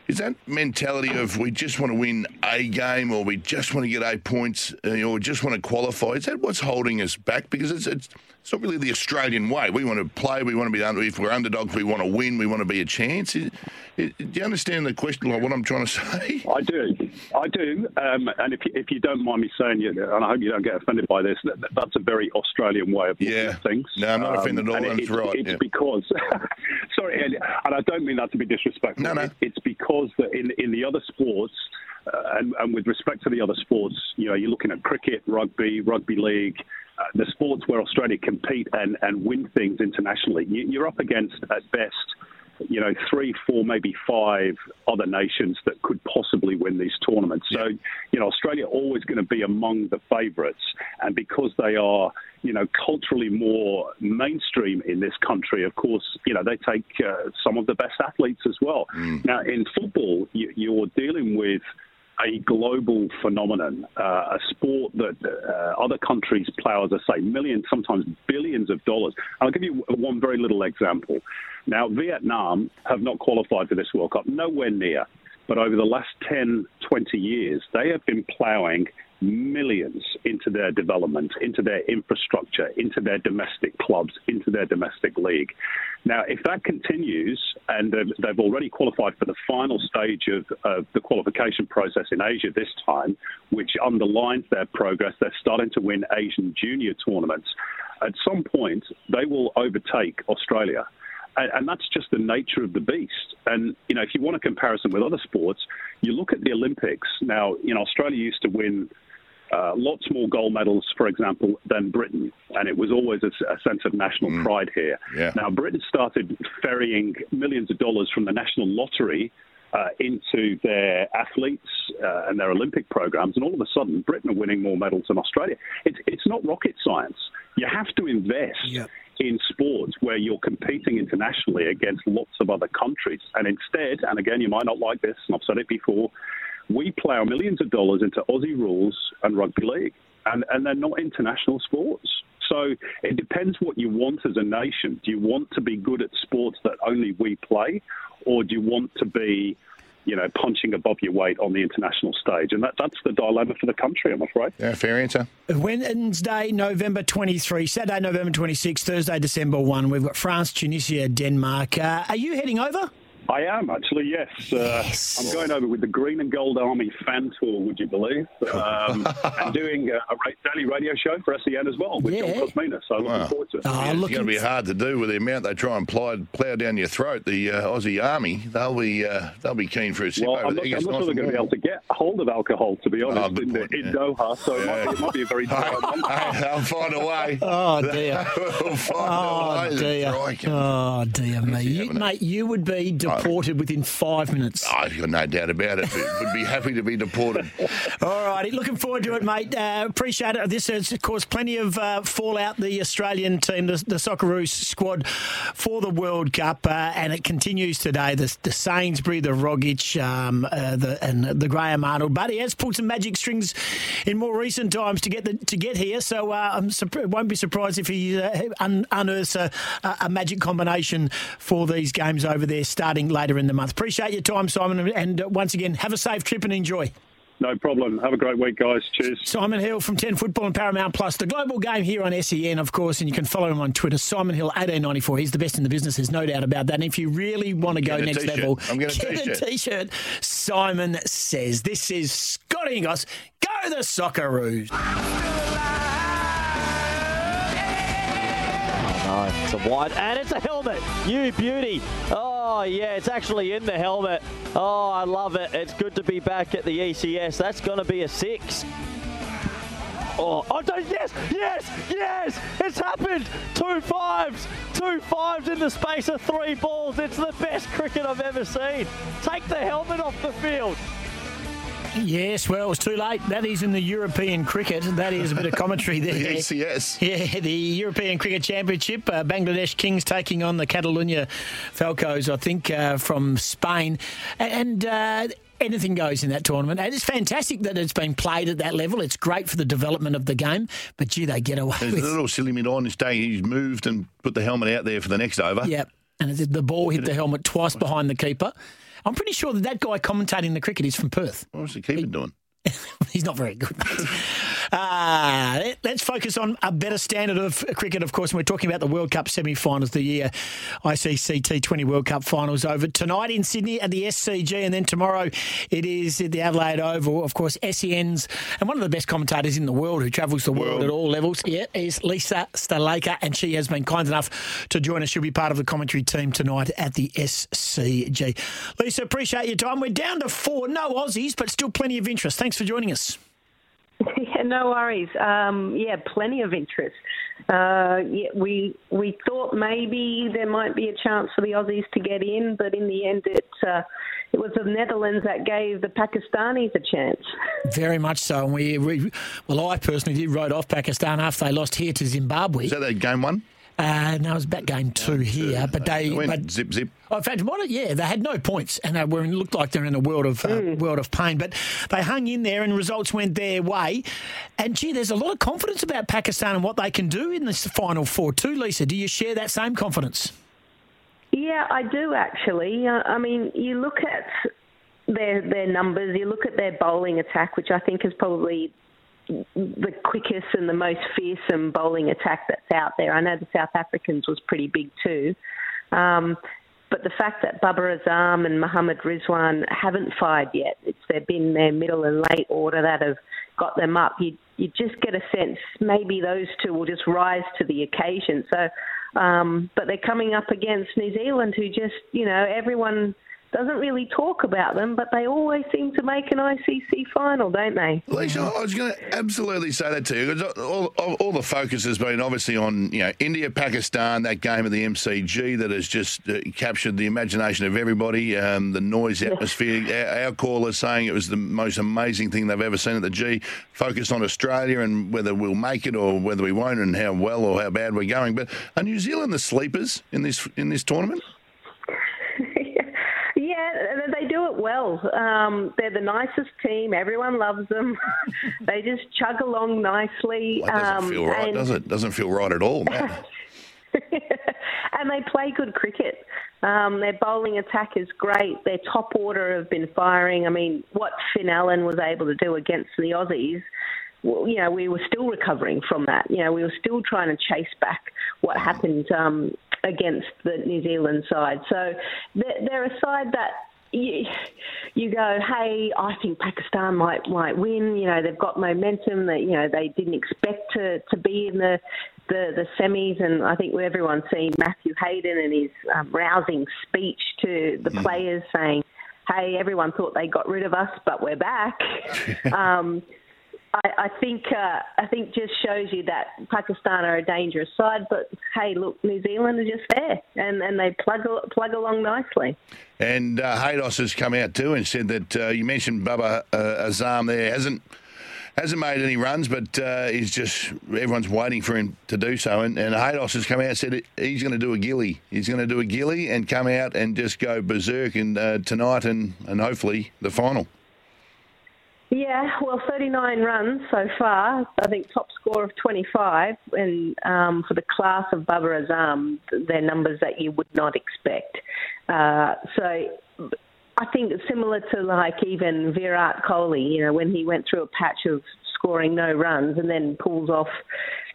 is that mentality of we just want to win a game, or we just want to get 8 points, or just want to qualify? Is that what's holding us back? Because it's not really the Australian way. We want to play. We want to be if we're underdogs, we want to win. We want to be a chance. Do you understand the question or what I'm trying to say? I do. And if you don't mind me saying, and I hope you don't get offended by this, that's a very Australian way of looking at things. No, I'm not offended at all. That's right. It's because sorry, and I don't mean that to be disrespectful. No. It's because that in the other sports. And with respect to the other sports, you're looking at cricket, rugby league, the sports where Australia compete and win things internationally. You're up against, at best, 3, 4, maybe 5 other nations that could possibly win these tournaments. So, Australia always going to be among the favourites. And because they are, culturally more mainstream in this country, of course, they take some of the best athletes as well. Mm. Now, in football, you're dealing with a global phenomenon, a sport that other countries plough, as I say, millions, sometimes billions of dollars. I'll give you one very little example. Now, Vietnam have not qualified for this World Cup, nowhere near. But over the last 10, 20 years, they have been ploughing millions into their development, into their infrastructure, into their domestic clubs, into their domestic league. Now, if that continues, and they've already qualified for the final stage of the qualification process in Asia this time, which underlines their progress, they're starting to win Asian junior tournaments. At some point, they will overtake Australia. And that's just the nature of the beast. And, if you want a comparison with other sports, you look at the Olympics. Now, Australia used to win lots more gold medals, for example, than Britain. And it was always a sense of national pride here. Yeah. Now, Britain started ferrying millions of dollars from the national lottery into their athletes and their Olympic programs. And all of a sudden, Britain are winning more medals than Australia. It's not rocket science. You have to invest in sports where you're competing internationally against lots of other countries. And instead, and again, you might not like this, and I've said it before, we plough millions of dollars into Aussie rules and rugby league. And they're not international sports. So it depends what you want as a nation. Do you want to be good at sports that only we play, or do you want to be, you know, punching above your weight on the international stage? And that's the dilemma for the country, I'm afraid. Yeah, fair answer. Wednesday, November 23, Saturday, November 26, Thursday, December 1. We've got France, Tunisia, Denmark. Are you heading over? I am, actually, yes. I'm going over with the Green and Gold Army fan tour, would you believe? And doing a daily radio show for SEN as well with John Cosmina, so I'm looking forward to it. Yeah, it's going to be hard to do with the amount they try and plough down your throat. The Aussie Army, they'll be keen for a sip over there. I'm not sure they're going to be able to get hold of alcohol, to be honest, in Doha, so it might be a very tight one. They'll find a way. Oh, dear. We'll find a way. Oh, dear me. You would be deported within 5 minutes. I've got no doubt about it. Would be happy to be deported. All righty. Looking forward to it, mate. Appreciate it. This has caused plenty of fallout, the Australian team, the Socceroos squad for the World Cup, and it continues today. The Sainsbury, the Rogic, and the Graham Arnold. But he has pulled some magic strings in more recent times to get here, so I won't be surprised if he unearths a magic combination for these games over there, starting later in the month. Appreciate your time, Simon, and once again, have a safe trip and enjoy. No problem. Have a great week, guys. Cheers. Simon Hill from 10 Football and Paramount Plus. The Global Game here on SEN, of course, and you can follow him on Twitter, Simon Hill 1894. He's the best in the business, there's no doubt about that. And if you really want to go next level, get a T-shirt. Simon says, this is Scotty and Goss. Go the Socceroos. Oh, no. It's a wide, and it's a helmet. You beauty. Oh, yeah, it's actually in the helmet. Oh, I love it. It's good to be back at the ECS. That's going to be a 6. Yes! It's happened! 2 5s! 2 5s in the space of 3 balls. It's the best cricket I've ever seen. Take the helmet off the field. Yes, well, it's too late. That is in the European cricket. That is a bit of commentary there. The ECS. Yeah, the European Cricket Championship. Bangladesh Kings taking on the Catalunya Falcons, I think, from Spain. And anything goes in that tournament. And it's fantastic that it's been played at that level. It's great for the development of the game. But, gee, they get away with it. A little silly mid on this day. He's moved and put the helmet out there for the next over. Yep. And the ball hit the helmet twice behind the keeper. I'm pretty sure that guy commentating the cricket is from Perth. What was the keeper doing? He's not very good, mate. Let's focus on a better standard of cricket, of course, and we're talking about the World Cup semi-finals, the ICC T20 World Cup finals over tonight in Sydney at the SCG, and then tomorrow it is at the Adelaide Oval. Of course, SEN's, and one of the best commentators in the world who travels the world at all levels, is Lisa Sthalekar, and she has been kind enough to join us. She'll be part of the commentary team tonight at the SCG. Lisa, appreciate your time. We're down to 4. No Aussies, but still plenty of interest. Thanks for joining us. Yeah, no worries. Plenty of interest. We thought maybe there might be a chance for the Aussies to get in, but in the end it was the Netherlands that gave the Pakistanis a chance. Very much so. And I personally did write off Pakistan after they lost here to Zimbabwe. Is that game 1? No, it was about game 2 here, but they went zip. In fact, they had no points, and they looked like they're in a world of pain. But they hung in there, and results went their way. And gee, there's a lot of confidence about Pakistan and what they can do in this final 4 too. Lisa, do you share that same confidence? Yeah, I do actually. I mean, you look at their numbers, you look at their bowling attack, which I think is probably the quickest and the most fearsome bowling attack that's out there. I know the South Africans was pretty big too. But the fact that Babar Azam and Mohammad Rizwan haven't fired yet, it's been their middle and late order that have got them up. You just get a sense maybe those two will just rise to the occasion. So, but they're coming up against New Zealand, who just, everyone doesn't really talk about them, but they always seem to make an ICC final, don't they? Lisa, I was going to absolutely say that to you, because all the focus has been obviously on, you know, India, Pakistan, that game of the MCG that has just captured the imagination of everybody, the noise atmosphere. Our caller saying it was the most amazing thing they've ever seen at the G, focused on Australia and whether we'll make it or whether we won't and how well or how bad we're going. But are New Zealand the sleepers in this tournament? Yeah, they do it well. They're the nicest team. Everyone loves them. They just chug along nicely. Well, it doesn't feel right, does it? Doesn't feel right at all, man. And they play good cricket. Their bowling attack is great. Their top order have been firing. I mean, what Finn Allen was able to do against the Aussies, well, you know, we were still recovering from that. You know, we were still trying to chase back what happened against the New Zealand side. So they're a side that you go, hey, I think Pakistan might win. You know, they've got momentum that, you know, they didn't expect to be in the semis. And I think everyone's seen Matthew Hayden and his rousing speech to the players saying, hey, everyone thought they got rid of us, but we're back. I think just shows you that Pakistan are a dangerous side, but hey, look, New Zealand are just there, and they plug along nicely. And Haydos has come out too and said that you mentioned Babar Azam there hasn't made any runs, but he's just everyone's waiting for him to do so. And Haydos has come out and said he's going to do a gilly. He's going to do a gilly and come out and just go berserk and tonight and hopefully the final. Yeah, well, 39 runs so far. I think top score of 25, and for the class of Babar Azam, they're numbers that you would not expect. So I think it's similar to like even Virat Kohli, you know, when he went through a patch of scoring no runs and then pulls off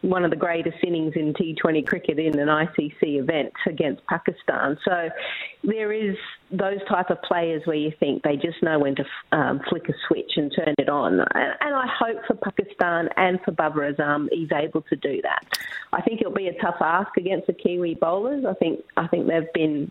one of the greatest innings in T20 cricket in an ICC event against Pakistan. So there is those type of players where you think they just know when to flick a switch and turn it on. And I hope for Pakistan and for Babar Azam he's able to do that. I think it'll be a tough ask against the Kiwi bowlers. I think they've been,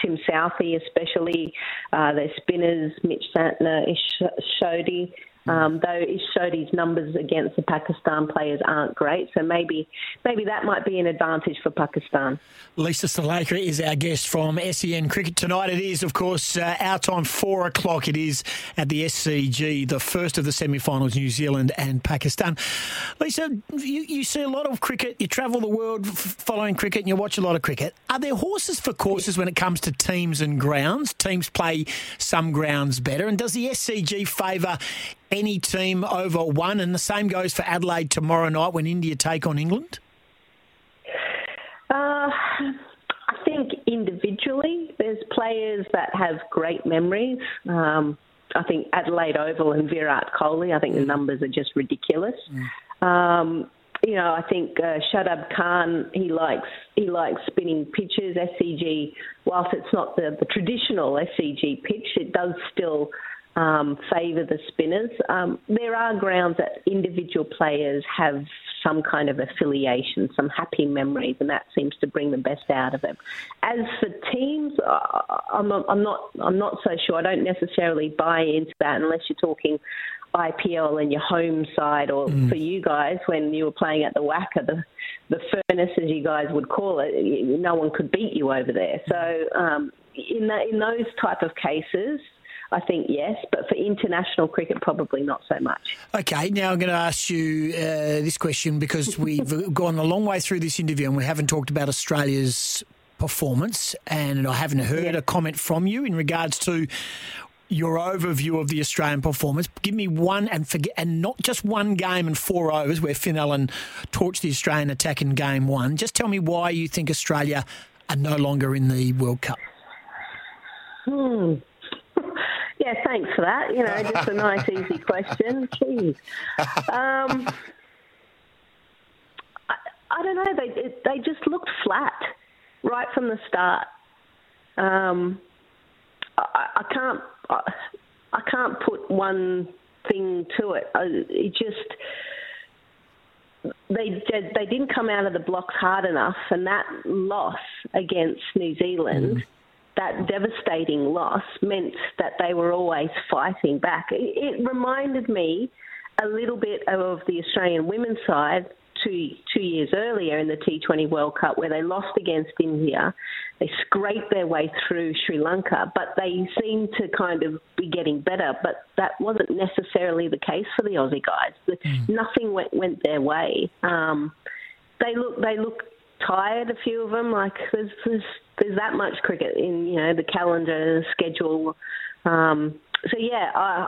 Tim Southey especially, their spinners, Mitch Santner, Ish Shodhi. Though Ish Shodhi's numbers against the Pakistan players aren't great, so maybe that might be an advantage for Pakistan. Lisa Sthalekar is our guest from SEN Cricket tonight. It is, of course, our time, 4 o'clock. It is at the SCG, the first of the semi-finals, New Zealand and Pakistan. Lisa, you see a lot of cricket. You travel the world following cricket and you watch a lot of cricket. Are there horses for courses when it comes to teams and grounds? Teams play some grounds better. And does the SCG favour any team over one, and the same goes for Adelaide tomorrow night when India take on England? I think individually there's players that have great memories. I think Adelaide Oval and Virat Kohli, I think the numbers are just ridiculous. You know, I think Shadab Khan, he likes spinning pitches. SCG, whilst it's not the traditional SCG pitch, it does still favour the spinners. There are grounds that individual players have some kind of affiliation, some happy memories, and that seems to bring the best out of them. As for teams, I'm not so sure. I don't necessarily buy into that unless you're talking IPL and your home side, or for you guys when you were playing at the Wacker, the furnace, as you guys would call it, no one could beat you over there. So in those type of cases, I think yes, but for international cricket, probably not so much. Okay, now I'm going to ask you this question because we've gone a long way through this interview and we haven't talked about Australia's performance, and I haven't heard a comment from you in regards to your overview of the Australian performance. Give me one and not just one game and 4 overs where Finn Allen torched the Australian attack in game one. Just tell me why you think Australia are no longer in the World Cup. Yeah, thanks for that. You know, just a nice, easy question. Jeez. I don't know. They just looked flat right from the start. I can't put one thing to it. It just. They didn't come out of the blocks hard enough, and that loss against New Zealand that devastating loss meant that they were always fighting back. It reminded me a little bit of the Australian women's side two years earlier in the T20 World Cup, where they lost against India. They scraped their way through Sri Lanka, but they seemed to kind of be getting better. But that wasn't necessarily the case for the Aussie guys. Nothing went their way. They look tired, a few of them. Like there's that much cricket in, you know, the calendar, the schedule. I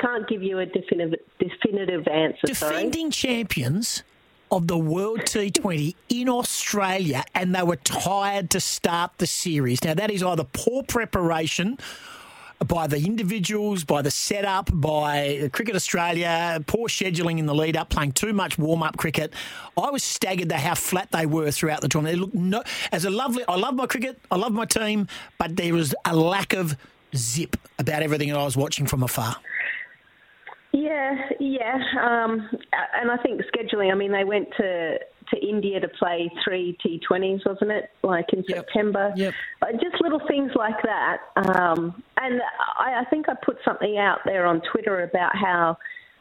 can't give you a definitive answer. Defending champions of the World T20 in Australia, and they were tired to start the series. Now, that is either poor preparation by the individuals, by the setup, by Cricket Australia, poor scheduling in the lead-up, playing too much warm-up cricket. I was staggered to how flat they were throughout the tournament. They looked I love my cricket, I love my team, but there was a lack of zip about everything that I was watching from afar. Yeah. And I think scheduling, I mean, they went to India to play 3 T20s, wasn't it? Like in September. Yep. Just little things like that. And I think I put something out there on Twitter about how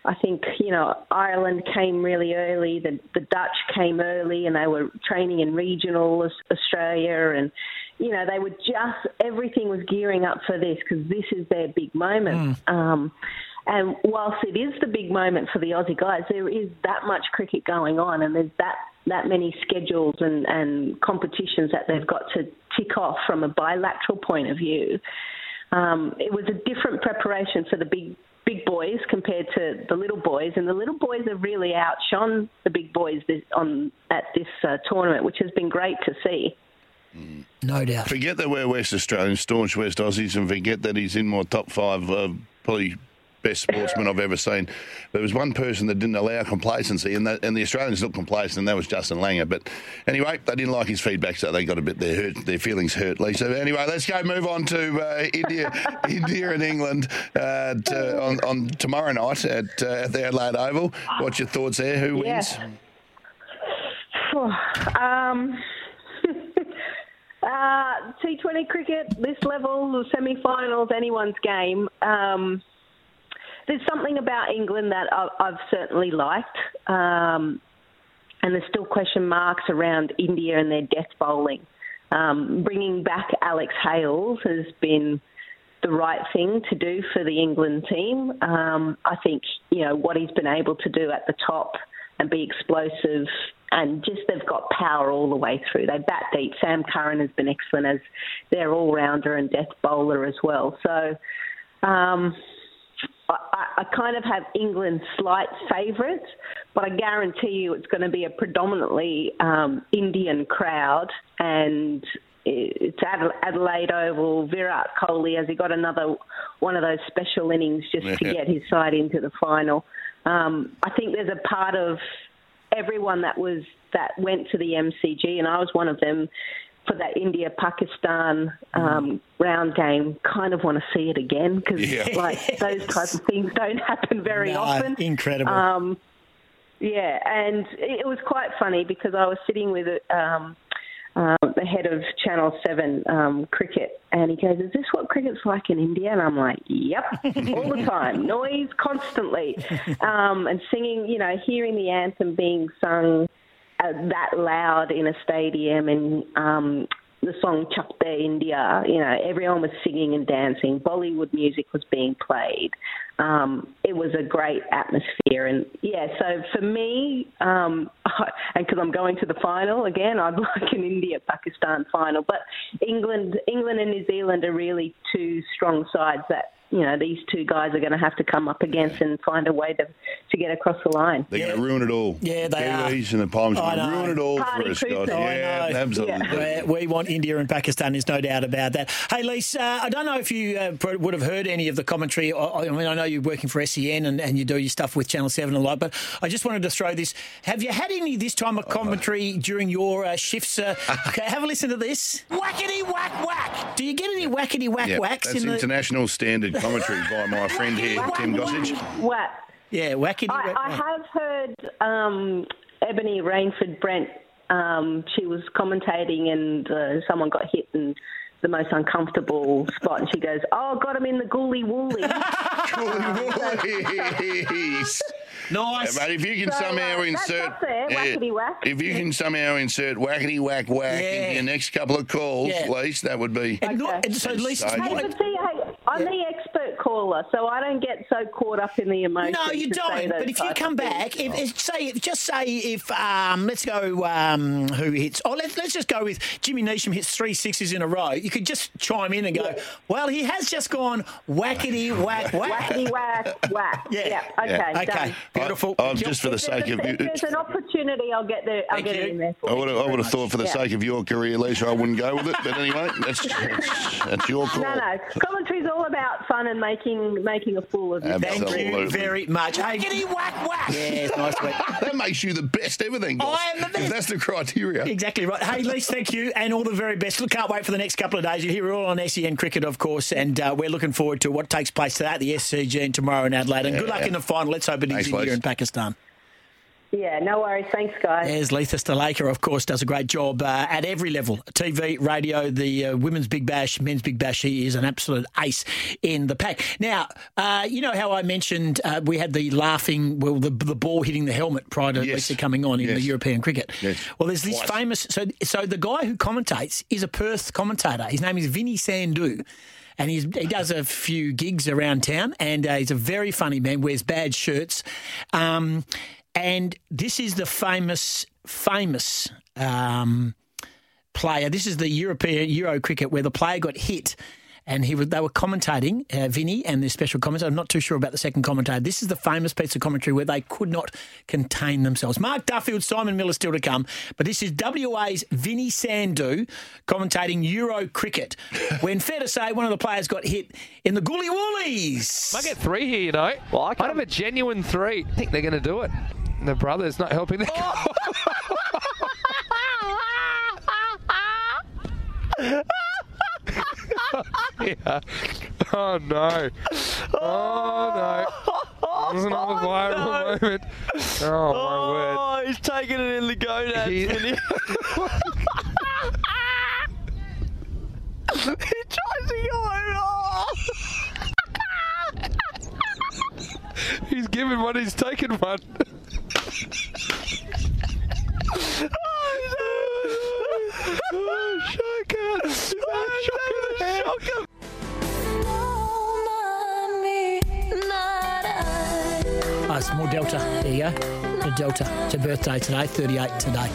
I think, you know, Ireland came really early, the Dutch came early, and they were training in regional Australia, and, you know, they were just, everything was gearing up for this because this is their big moment. And whilst it is the big moment for the Aussie guys, there is that much cricket going on, and there's that many schedules and competitions that they've got to tick off from a bilateral point of view. It was a different preparation for the big boys compared to the little boys, and the little boys have really outshone the big boys at this tournament, which has been great to see. No doubt. Forget that we're West Australians, staunch West Aussies, and forget that he's in my top 5 probably best sportsman I've ever seen. There was one person that didn't allow complacency, and the Australians looked complacent, and that was Justin Langer. But anyway, they didn't like his feedback, so they got a bit their feelings hurt, Lisa. But anyway, let's go move on to India and England on tomorrow night at the Adelaide Oval. What's your thoughts there? Who wins? T20 cricket, this level, the semi-finals, anyone's game. There's something about England that I've certainly liked, and there's still question marks around India and their death bowling. Bringing back Alex Hales has been the right thing to do for the England team. I think, you know, what he's been able to do at the top and be explosive, and just they've got power all the way through. They bat deep. Sam Curran has been excellent as their all-rounder and death bowler as well. So I kind of have England slight favourites, but I guarantee you it's going to be a predominantly Indian crowd, and it's Adelaide Oval. Virat Kohli, has he got another one of those special innings to get his side into the final? I think there's a part of everyone that went to the MCG, and I was one of them, for that India-Pakistan round game, kind of want to see it again because those types of things don't happen very often. Incredible. And it was quite funny because I was sitting with the head of Channel 7 cricket, and he goes, "Is this what cricket's like in India?" And I'm like, "Yep, all the time, noise constantly, and singing. You know, hearing the anthem being sung that loud in a stadium, and the song Chakde India. You know, everyone was singing and dancing. Bollywood music was being played. It was a great atmosphere, and so for me, and because I'm going to the final again, I'd like an India-Pakistan final. But England and New Zealand are really two strong sides that, you know, these two guys are going to have to come up against and find a way to get across the line. They're going to ruin it all. Yeah, they are. And the Palms are going to ruin it all for us, guys. Yeah, absolutely. Yeah. We want India and Pakistan. There's no doubt about that. Hey, Lisa, I don't know if you would have heard any of the commentary. I mean, I know you're working for SEN and you do your stuff with Channel 7 a lot, but I just wanted to throw this. Have you had any this time of commentary during your shifts? Okay, have a listen to this. Whackety whack whack. Do you get any whackety whack whacks? That's international standard commentary by my friend here, Tim Gossage. What? Yeah, wacky. I have heard Ebony Rainford Brent. She was commentating, and someone got hit, and the most uncomfortable spot, and she goes, "Oh, got him in the ghoulie woolies." Ghoulie woolies. Nice. But if you can somehow insert wackety whack whack in your next couple of calls, Lise, that would be. Okay. I'm the expert caller, so I don't get so caught up in the emotions. No, you don't. But if you come back, who hits? Oh, let's just go with Jimmy Neesham hits 3 sixes in a row. You could just chime in and go, well, he has just gone wackety whack whack. Wackety whack whack. Okay. Done. Beautiful. Just for the sake of you, there's an opportunity. I'll get there. I'll get it in there. I would have thought for the sake of your career, Lisa, I wouldn't go with it. But anyway, that's your call. No, commentary's all about fun and making a fool of you. Absolutely. Thank you very much. Wackety whack whack. Yes, nicely. That makes you the best everything. I am the best. If that's the criteria. Exactly right. Hey, Lise, thank you, and all the very best. Look, can't wait for the next couple of days. You hear it all on SEN Cricket, of course, and we're looking forward to what takes place today at the SCG and tomorrow in Adelaide. And good luck in the final. Let's hope it is here in Pakistan. Yeah, no worries. Thanks, guys. There's Lisa Sthalekar, of course, does a great job at every level. TV, radio, the women's Big Bash, men's Big Bash. She is an absolute ace in the pack. Now, you know how I mentioned we had the laughing, the ball hitting the helmet prior to Lisa coming on in the European cricket. Yes. Well, there's this famous... So the guy who commentates is a Perth commentator. His name is Vinny Sandhu. And he does a few gigs around town, and he's a very funny man, wears bad shirts. And this is the famous player. This is the Euro cricket where the player got hit, and they were commentating, Vinny and the special commentator. I'm not too sure about the second commentator. This is the famous piece of commentary where they could not contain themselves. Mark Duffield, Simon Miller still to come, but this is WA's Vinny Sandhu commentating Euro cricket when, fair to say, one of the players got hit in the ghoulie woolies. I get three here, you know. Well, I have a genuine three. I think they're going to do it. The brother's not helping the yeah. Oh no! It was an old viral moment. Oh my word! He's taking it in the go now. He tries to go over. He's given one. He's taken one. Oh, no. Oh, shocker. Oh, shocker. Oh, it's more Delta. There you go. The Delta. It's her birthday today, 38 today.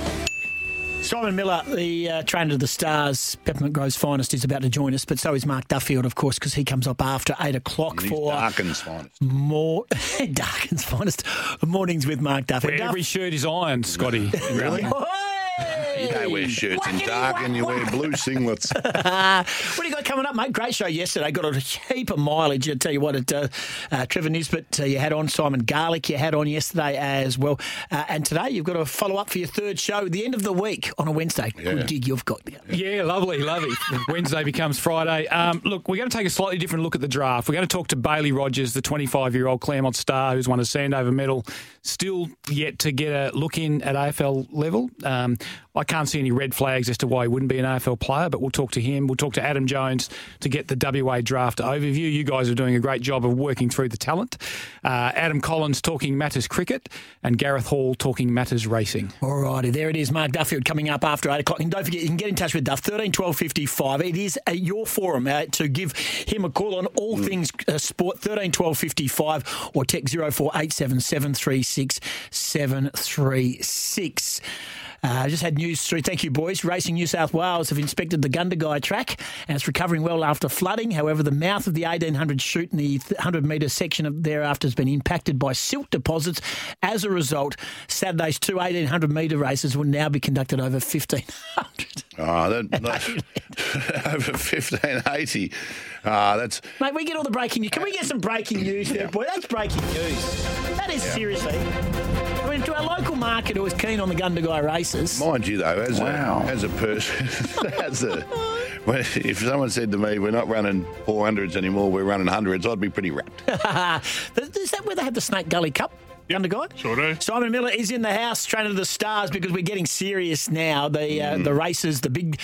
Simon Miller, the trainer of the Stars, Peppermint Grove's finest, is about to join us, but so is Mark Duffield, of course, because he comes up after 8 o'clock for Darkin's finest. More Darkin's finest mornings with Mark Duffield. Every shirt is ironed, Scotty. Really? You don't wear shirts in dark and you wear blue singlets. What do you got coming up, mate? Great show yesterday. Got a heap of mileage. I tell you what, Trevor Nisbet you had on, Simon Garlick you had on yesterday as well. And today you've got to follow up for your third show at the end of the week on a Wednesday. Yeah. Good gig you've got there. Yeah, lovely. Wednesday becomes Friday. Look, we're going to take a slightly different look at the draft. We're going to talk to Bailey Rogers, the 25-year-old Claremont star who's won a Sandover medal, still yet to get a look in at AFL level. I can't see any red flags as to why he wouldn't be an AFL player, but we'll talk to him. We'll talk to Adam Jones to get the WA draft overview. You guys are doing a great job of working through the talent. Adam Collins talking matters cricket and Gareth Hall talking matters racing. All righty, there it is. Mark Duffield coming up after 8 o'clock. And don't forget, you can get in touch with Duff, 13 12 55. It is your forum to give him a call on all things sport, 13 12 55, or text 0487 736 736. I just had news through. Thank you, boys. Racing New South Wales have inspected the Gundagai track and it's recovering well after flooding. However, the mouth of the 1800 chute and the 100-metre section thereafter has been impacted by silt deposits. As a result, Saturday's two 1800-metre races will now be conducted over 1500. Oh, over 1580. That's... Mate, we get all the breaking news. Can we get some breaking news there, boy? That's breaking news. That is seriously... I mean, to our local market who is keen on the Gundagai races. Mind you, though, as a person, if someone said to me, we're not running 400s anymore, we're running 100s, I'd be pretty rapt. Is that where they have the Snake Gully Cup? You under guy? Sure do. Simon Miller is in the house, Trainer of the Stars, because we're getting serious now. The races, the big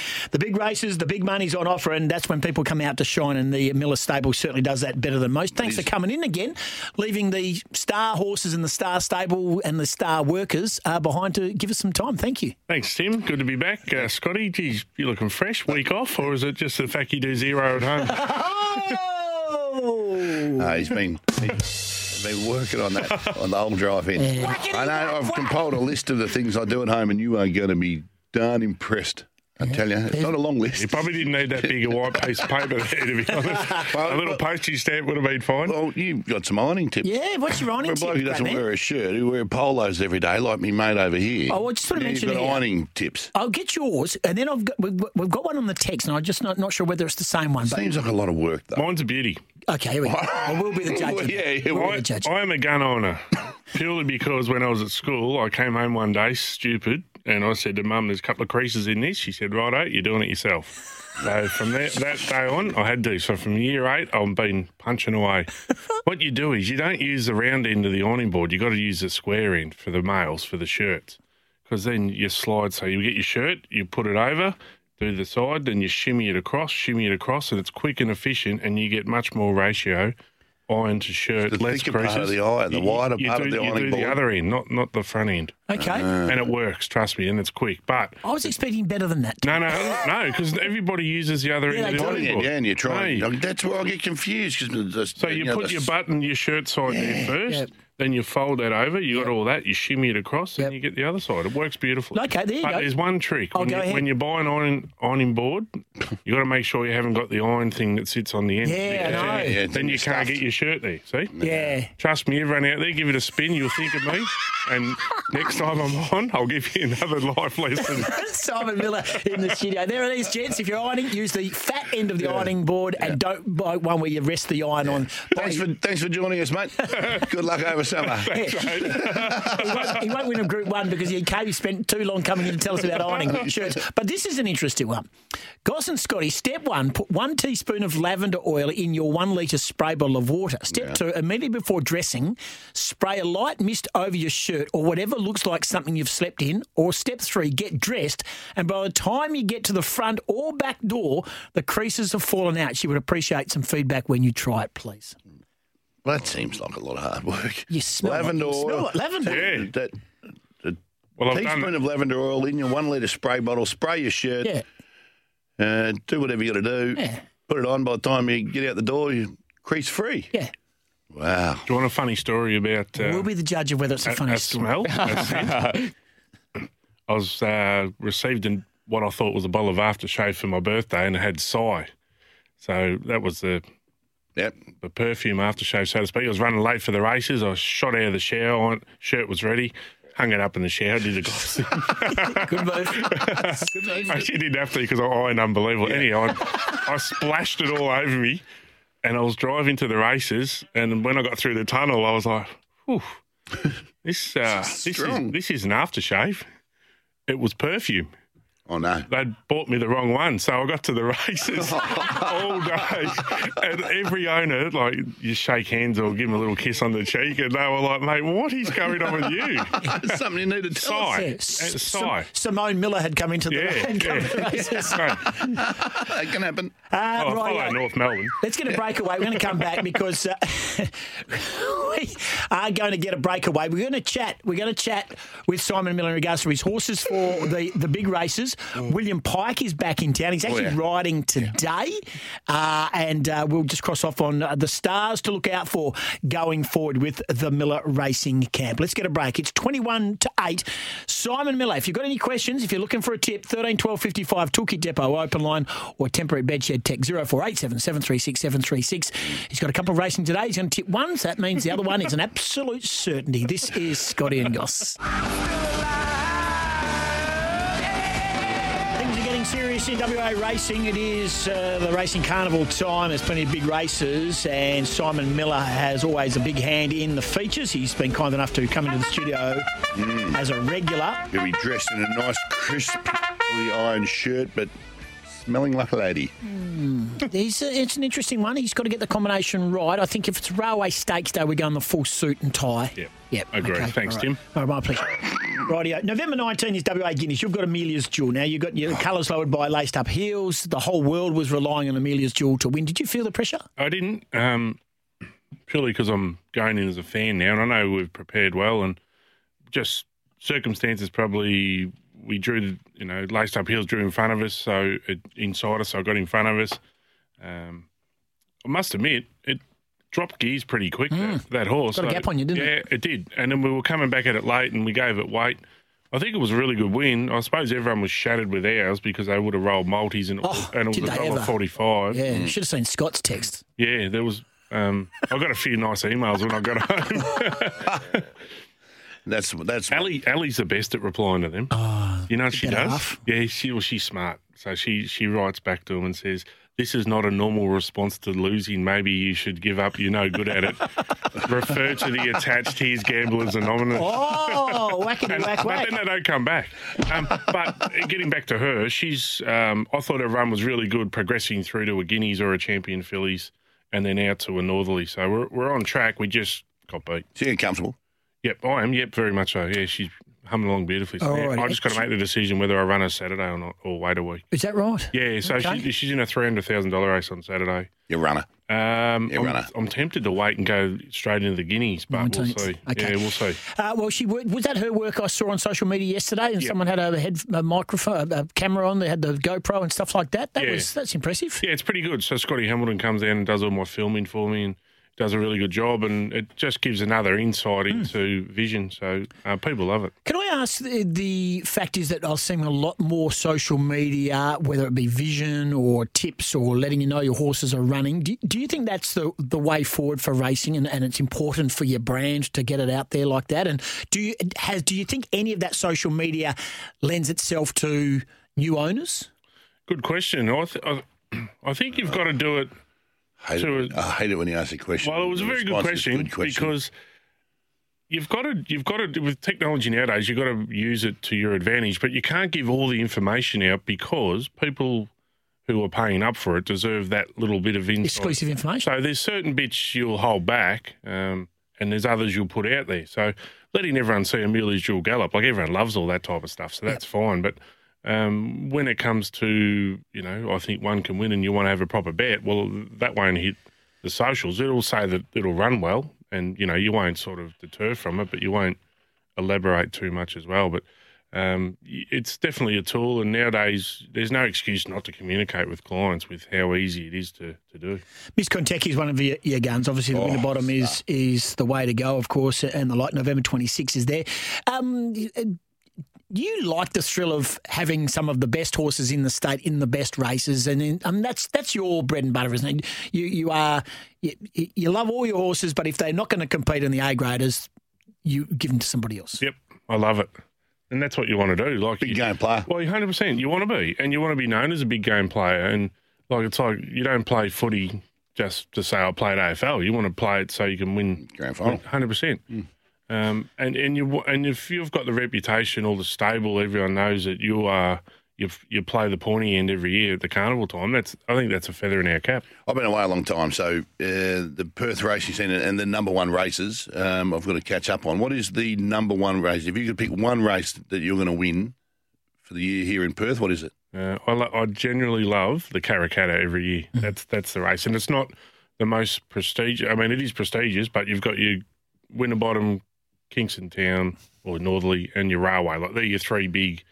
races, the big money's on offer, and that's when people come out to shine, and the Miller stable certainly does that better than most. Thanks for coming in again, leaving the star horses and the star stable and the star workers behind to give us some time. Thank you. Thanks, Tim. Good to be back. Scotty, geez, you looking fresh. Week off, or is it just the fact you do zero at home? He's been working on that on the old drive in. I know I've compiled a list of the things I do at home, and you are going to be darn impressed. I tell you, it's not a long list. You probably didn't need that big a white piece of paper there, to be honest. Well, a little postage stamp would have been fine. Well, you've got some ironing tips. Yeah, what's your ironing tip? For a bloke who doesn't wear a shirt, who wears polos every day, like me mate over here. Oh, I just want to mention you've got ironing tips. I'll get yours, and then we've got one on the text, and I'm just not sure whether it's the same one. Seems like a lot of work, though. Mine's a beauty. Okay, here we go. I will be the judge. I am a gun owner, purely because when I was at school, I came home one day, stupid, and I said to Mum, there's a couple of creases in this. She said, righto, you're doing it yourself. So from that day on, I had to. So from year 8, I've been punching away. What you do is you don't use the round end of the ironing board. You've got to use the square end for the males, for the shirts, because then you slide. So you get your shirt, you put it over, do the side, then you shimmy it across, and it's quick and efficient, and you get much more ratio. Iron to shirt, the less creases. The thicker part of the iron, the wider part of the ironing board. You do the other end, not the front end. Okay. And it works, trust me, and it's quick. But I was expecting better than that. No, because everybody uses the other end of the ironing board. Yeah, and you're trying. No. That's where I get confused. So you put your button, your shirt side there first. Yep. Then you fold that over, you got all that, you shimmy it across, and you get the other side. It works beautifully. Okay, there you go. But there's one trick. When you buy an ironing board, you got to make sure you haven't got the iron thing that sits on the end. Yeah, I know. Yeah, then you can't get your shirt there, see? Yeah. Trust me, everyone out there, give it a spin, you'll think of me. And next time I'm on, I'll give you another life lesson. Simon Miller in the studio. There it is, gents. If you're ironing, use the fat end of the ironing board and don't buy one where you rest the iron on. Thanks for joining us, mate. Good luck over summer. Thanks, mate. He won't win a Group 1 because he spent too long coming in to tell us about ironing shirts. But this is an interesting one. Goss and Scotty, step 1, put 1 teaspoon of lavender oil in your 1-litre spray bottle of water. Step 2, immediately before dressing, spray a light mist over your shirt or whatever looks like something you've slept in. Or step 3, get dressed, and by the time you get to the front or back door, the creases have fallen out. She would appreciate some feedback when you try it, please. Well, that seems like a lot of hard work. You smell lavender oil. You smell it. Lavender. Yeah. A teaspoon of lavender oil in your 1-litre spray bottle. Spray your shirt. Yeah. Do whatever you got to do. Yeah. Put it on. By the time you get out the door, you're crease free. Yeah. Wow. Do you want a funny story about... we'll be the judge of whether it's a funny story. I was received in what I thought was a bottle of aftershave for my birthday, and it had Psy. So that was the... Yep. The perfume aftershave, so to speak. I was running late for the races. I shot out of the shower. Shirt was ready. Hung it up in the shower. Did a gloss. Good move. Good move. Actually, didn't have to because I ironed unbelievable. Yeah. Anyhow, I splashed it all over me, and I was driving to the races. And when I got through the tunnel, I was like, "Whew, this is an aftershave." It was perfume. Oh, no. They'd bought me the wrong one, so I got to the races all day. And every owner, like, you shake hands or give them a little kiss on the cheek, and they were like, mate, what is going on with you? Something you needed to tell us. Sigh. Simone Miller had come into the races. That can happen. Right, North Melbourne. Let's get a breakaway. We're going to come back because we are going to get a breakaway. We're going to chat. We're going to chat with Simon Miller in regards to his horses for the big races. Oh. William Pike is back in town. He's actually riding today. And we'll just cross off on the stars to look out for going forward with the Miller Racing Camp. Let's get a break. It's 21 to 8. Simon Miller, if you've got any questions, if you're looking for a tip, 13 12 55, Toolkit Depot open line or temporary bedshed tech 0487 736 736. He's got a couple of racing today. He's going to tip one, so that means the other one is an absolute certainty. This is Scotty and Goss. Serious in WA racing. It is the racing carnival time. There's plenty of big races, and Simon Miller has always a big hand in the features. He's been kind enough to come into the studio as a regular. He'll be dressed in a nice, crisply ironed shirt, but smelling like a lady. It's an interesting one. He's got to get the combination right. I think if it's Railway Stakes Day, we're going the full suit and tie. Yep. Agree. Okay. Thanks, Tim. All right, my pleasure. Rightio. November 19 is WA Guineas. You've got Amelia's Jewel. Now, you've got your colours lowered by Laced Up Heels. The whole world was relying on Amelia's Jewel to win. Did you feel the pressure? I didn't, purely because I'm going in as a fan now, and I know we've prepared well, and just circumstances probably... We drew, Laced Up Heels drew in front of us, so it inside us, so it got in front of us. I must admit, it dropped gears pretty quick, that horse. Got a gap on you, didn't it? Yeah, it did. And then we were coming back at it late and we gave it weight. I think it was a really good win. I suppose everyone was shattered with ours because they would have rolled multis and it was $1.45. Yeah, you should have seen Scott's text. Yeah, there was. I got a few nice emails when I got home. That's Ali's the best at replying to them. You know what she does? Off. Yeah, she's smart. So she writes back to him and says, "This is not a normal response to losing. Maybe you should give up. You're no good at it." Refer to the attached. Here's Gamblers Anonymous. Oh, wackety whack whack. But then they don't come back. But getting back to her, she's. I thought her run was really good, progressing through to a Guineas or a Champion Fillies, and then out to a Northerly. So we're on track. We just got beat. So you're comfortable. Yep, I am. Yep, very much so. Yeah, she's humming along beautifully. So, yeah. Right. I just got to make the decision whether I run her Saturday or not, or wait a week. Is that right? Yeah, so okay. She's in a $300,000 race on Saturday. You run her. I'm tempted to wait and go straight into the Guineas, but 19th. We'll see. Okay. Yeah, we'll see. Well, she was that her work I saw on social media yesterday, and someone had a microphone, a camera on. They had the GoPro and stuff like that. That's impressive. Yeah, it's pretty good. So Scotty Hamilton comes down and does all my filming for me, and does a really good job, and it just gives another insight into vision. So people love it. Can I ask, the fact is that I've seen a lot more social media, whether it be vision or tips or letting you know your horses are running. Do you think that's the way forward for racing, and it's important for your brand to get it out there like that? And do you think any of that social media lends itself to new owners? Good question. I think you've got to do it. I hate it when you ask a question. Well, it was a very good question because you've got to with technology nowadays, you've got to use it to your advantage, but you can't give all the information out because people who are paying up for it deserve that little bit of insight. Exclusive information. So there's certain bits you'll hold back and there's others you'll put out there. So letting everyone see Amelia's Jewel gallop, like everyone loves all that type of stuff, so that's fine, but... when it comes to, I think one can win and you want to have a proper bet, well, that won't hit the socials. It'll say that it'll run well and, you won't sort of deter from it, but you won't elaborate too much as well. But it's definitely a tool, and nowadays there's no excuse not to communicate with clients with how easy it is to do. Miss Kentucky is one of your guns. Obviously, the winter bottom is the way to go, of course, and the like. November 26 is there. Do you like the thrill of having some of the best horses in the state in the best races? And that's your bread and butter, isn't it? You love all your horses, but if they're not going to compete in the A graders, you give them to somebody else. Yep, I love it, and that's what you want to do. Like big game player. Well, 100%. You want to be, and you want to be known as a big game player. And it's like you don't play footy just to say I played AFL. You want to play it so you can win grand final. 100%. And if you've got the reputation or the stable, everyone knows that you play the pointy end every year at the carnival time. I think that's a feather in our cap. I've been away a long time, so the Perth racing scene and the number one races I've got to catch up on. What is the number one race? If you could pick one race that you're going to win for the year here in Perth, what is it? I generally love the Karakata every year. That's the race, and it's not the most prestigious. I mean, it is prestigious, but you've got your Winterbottom, Kingston Town or Northerly and your Railway. Like, they're your three big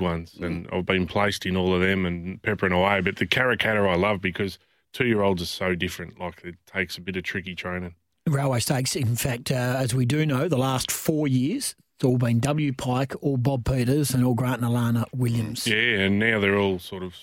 ones. And I've been placed in all of them and peppering away. But the Karakata I love because 2-year-olds are so different. Like, it takes a bit of tricky training. Railway Stakes, in fact, as we do know, the last 4 years, it's all been W. Pike, all Bob Peters and all Grant and Alana Williams. Yeah, and now they're all sort of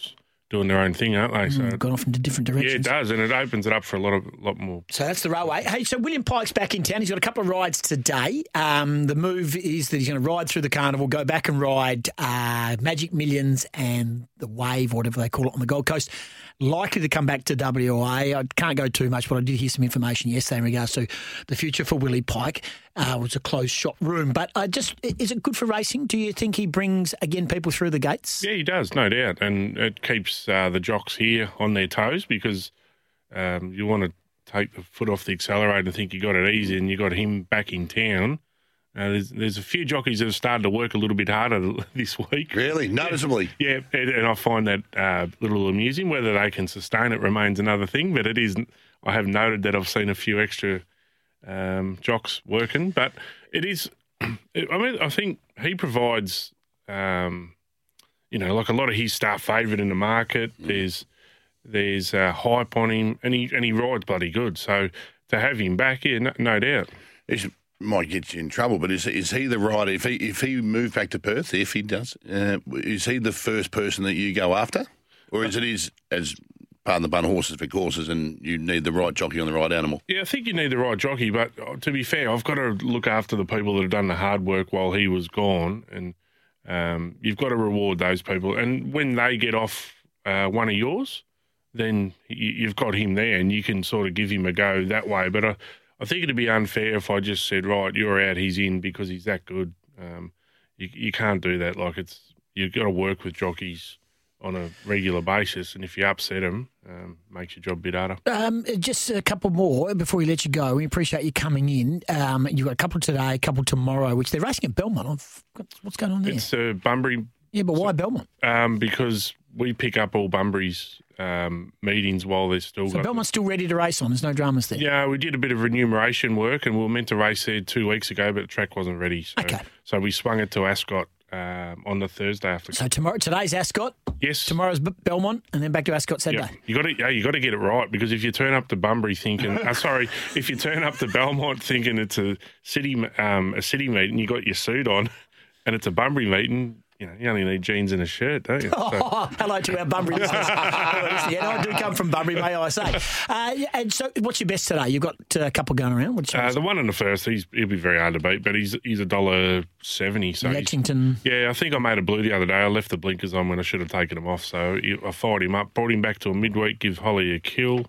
doing their own thing, aren't they? So gone off into different directions. Yeah, it does, and it opens it up for a lot more. So that's the Railway. Hey, so William Pike's back in town. He's got a couple of rides today. The move is that he's going to ride through the carnival, go back and ride Magic Millions and the Wave, or whatever they call it, on the Gold Coast. Likely to come back to WA. I can't go too much, but I did hear some information yesterday in regards to the future for Willie Pike. was a closed-shop room. But just, is it good for racing? Do you think he brings, again, people through the gates? Yeah, he does, no doubt. And it keeps the jocks here on their toes because you want to take the foot off the accelerator and think you got it easy and you got him back in town. There's a few jockeys that have started to work a little bit harder this week. Really? Noticeably? Yeah, and I find that a little amusing. Whether they can sustain it remains another thing, but it is. I have noted that I've seen a few extra jocks working, but it is. I mean, I think he provides, like a lot of his staff favourite in the market. There's hype on him, and he rides bloody good. So to have him back, yeah, no doubt. It's, might get you in trouble, but is he the rider? If he moved back to Perth, if he does, is he the first person that you go after? Or is it his, as pardon the bun, horses for courses, and you need the right jockey on the right animal? Yeah, I think you need the right jockey, but to be fair, I've got to look after the people that have done the hard work while he was gone, and you've got to reward those people. And when they get off one of yours, then you've got him there, and you can sort of give him a go that way. But I think it'd be unfair if I just said, right, you're out, he's in because he's that good. You can't do that. Like you've got to work with jockeys on a regular basis, and if you upset them, makes your job a bit harder. Just a couple more before we let you go. We appreciate you coming in. You've got a couple today, a couple tomorrow, which they're racing at Belmont. What's going on there? It's Bunbury. Yeah, but why Belmont? Because we pick up all Bunbury's meetings while they're still... So Belmont's still ready to race on? There's no dramas there? Yeah, we did a bit of remuneration work and we were meant to race there 2 weeks ago, but the track wasn't ready. So, okay. So we swung it to Ascot on the Thursday after. So tomorrow, today's Ascot? Yes. Tomorrow's Belmont and then back to Ascot Saturday? Yep. You got to get it right because if you turn up to Bunbury thinking... if you turn up to Belmont thinking it's a city meeting, you got your suit on and it's a Bunbury meeting... You only need jeans and a shirt, don't you? So. Oh, hello to our Bunbury listeners. I do come from Bunbury, may I say. And so what's your best today? You've got a couple going around. What's the one in the first, he'll be very hard to beat, but he's $1.70. So Lexington. Yeah, I think I made a blue the other day. I left the blinkers on when I should have taken them off. So I fired him up, brought him back to a midweek, give Holly a kill.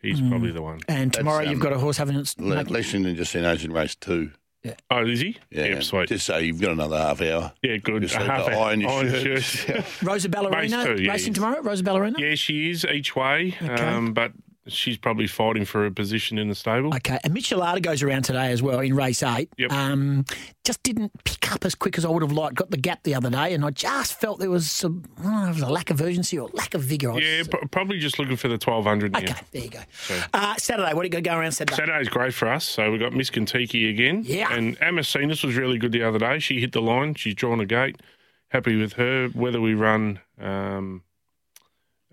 He's probably the one. And tomorrow you've got a horse having its... Lexington just seen Ocean Race 2. Yeah. Oh, is he? Yeah, yeah, sweet. Just say you've got another half hour. Yeah, good. Just half hour. Iron your shirt. Rosa Ballerina race 2, yeah, racing tomorrow. Rosa Ballerina. Yeah, she is each way, okay. But she's probably fighting for a position in the stable. Okay, and Michelada goes around today as well in race 8. Yep. Just didn't pick up as quick as I would have liked. Got the gap the other day, and I just felt there was a lack of urgency or lack of vigour. Yeah, probably just looking for the 1200. Okay, there you go. So, Saturday, what are you going to go around Saturday? Saturday's great for us. So we've got Miss Kentucky again. Yeah. And Amacinas was really good the other day. She hit the line. She's drawn a gate. Happy with her. Whether we run...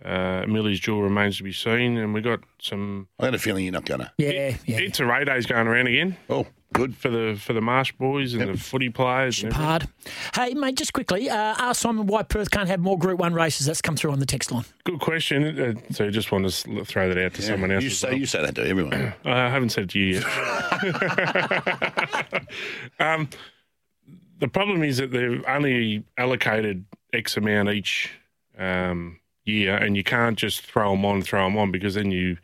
Millie's Jewel remains to be seen, and we got some... I got a feeling you're not going to. Yeah. It's a Ray Day's going around again. Oh, good. For the Marsh boys and the footy players. Hard. Hey, mate, just quickly, ask Simon why Perth can't have more Group 1 races. That's come through on the text line. Good question. So I just want to throw that out to someone else. You say that to everyone. I haven't said it to you yet. The problem is that they've only allocated X amount each... year, and you can't just throw them on because then you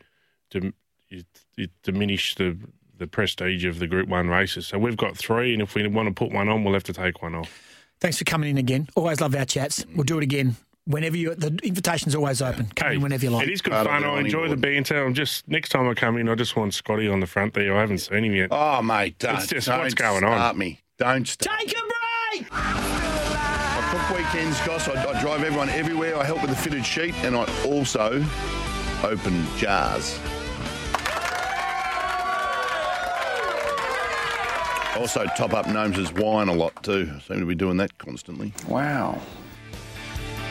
diminish the prestige of the Group 1 races. So we've got 3, and if we want to put one on, we'll have to take one off. Thanks for coming in again. Always love our chats. We'll do it again whenever the invitation's always open. Come in whenever you like. It is good fun. I enjoy the banter. Next time I come in, I just want Scotty on the front there. I haven't seen him yet. Oh, mate, don't what's going on. Start me. Don't start. Take a break. Weekends, Goss, I drive everyone everywhere. I help with the fitted sheet, and I also open jars. I also top up Gnomes' wine a lot too. I seem to be doing that constantly. Wow.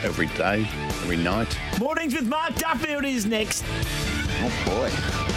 Every day, every night. Mornings with Mark Duffield is next. Oh boy.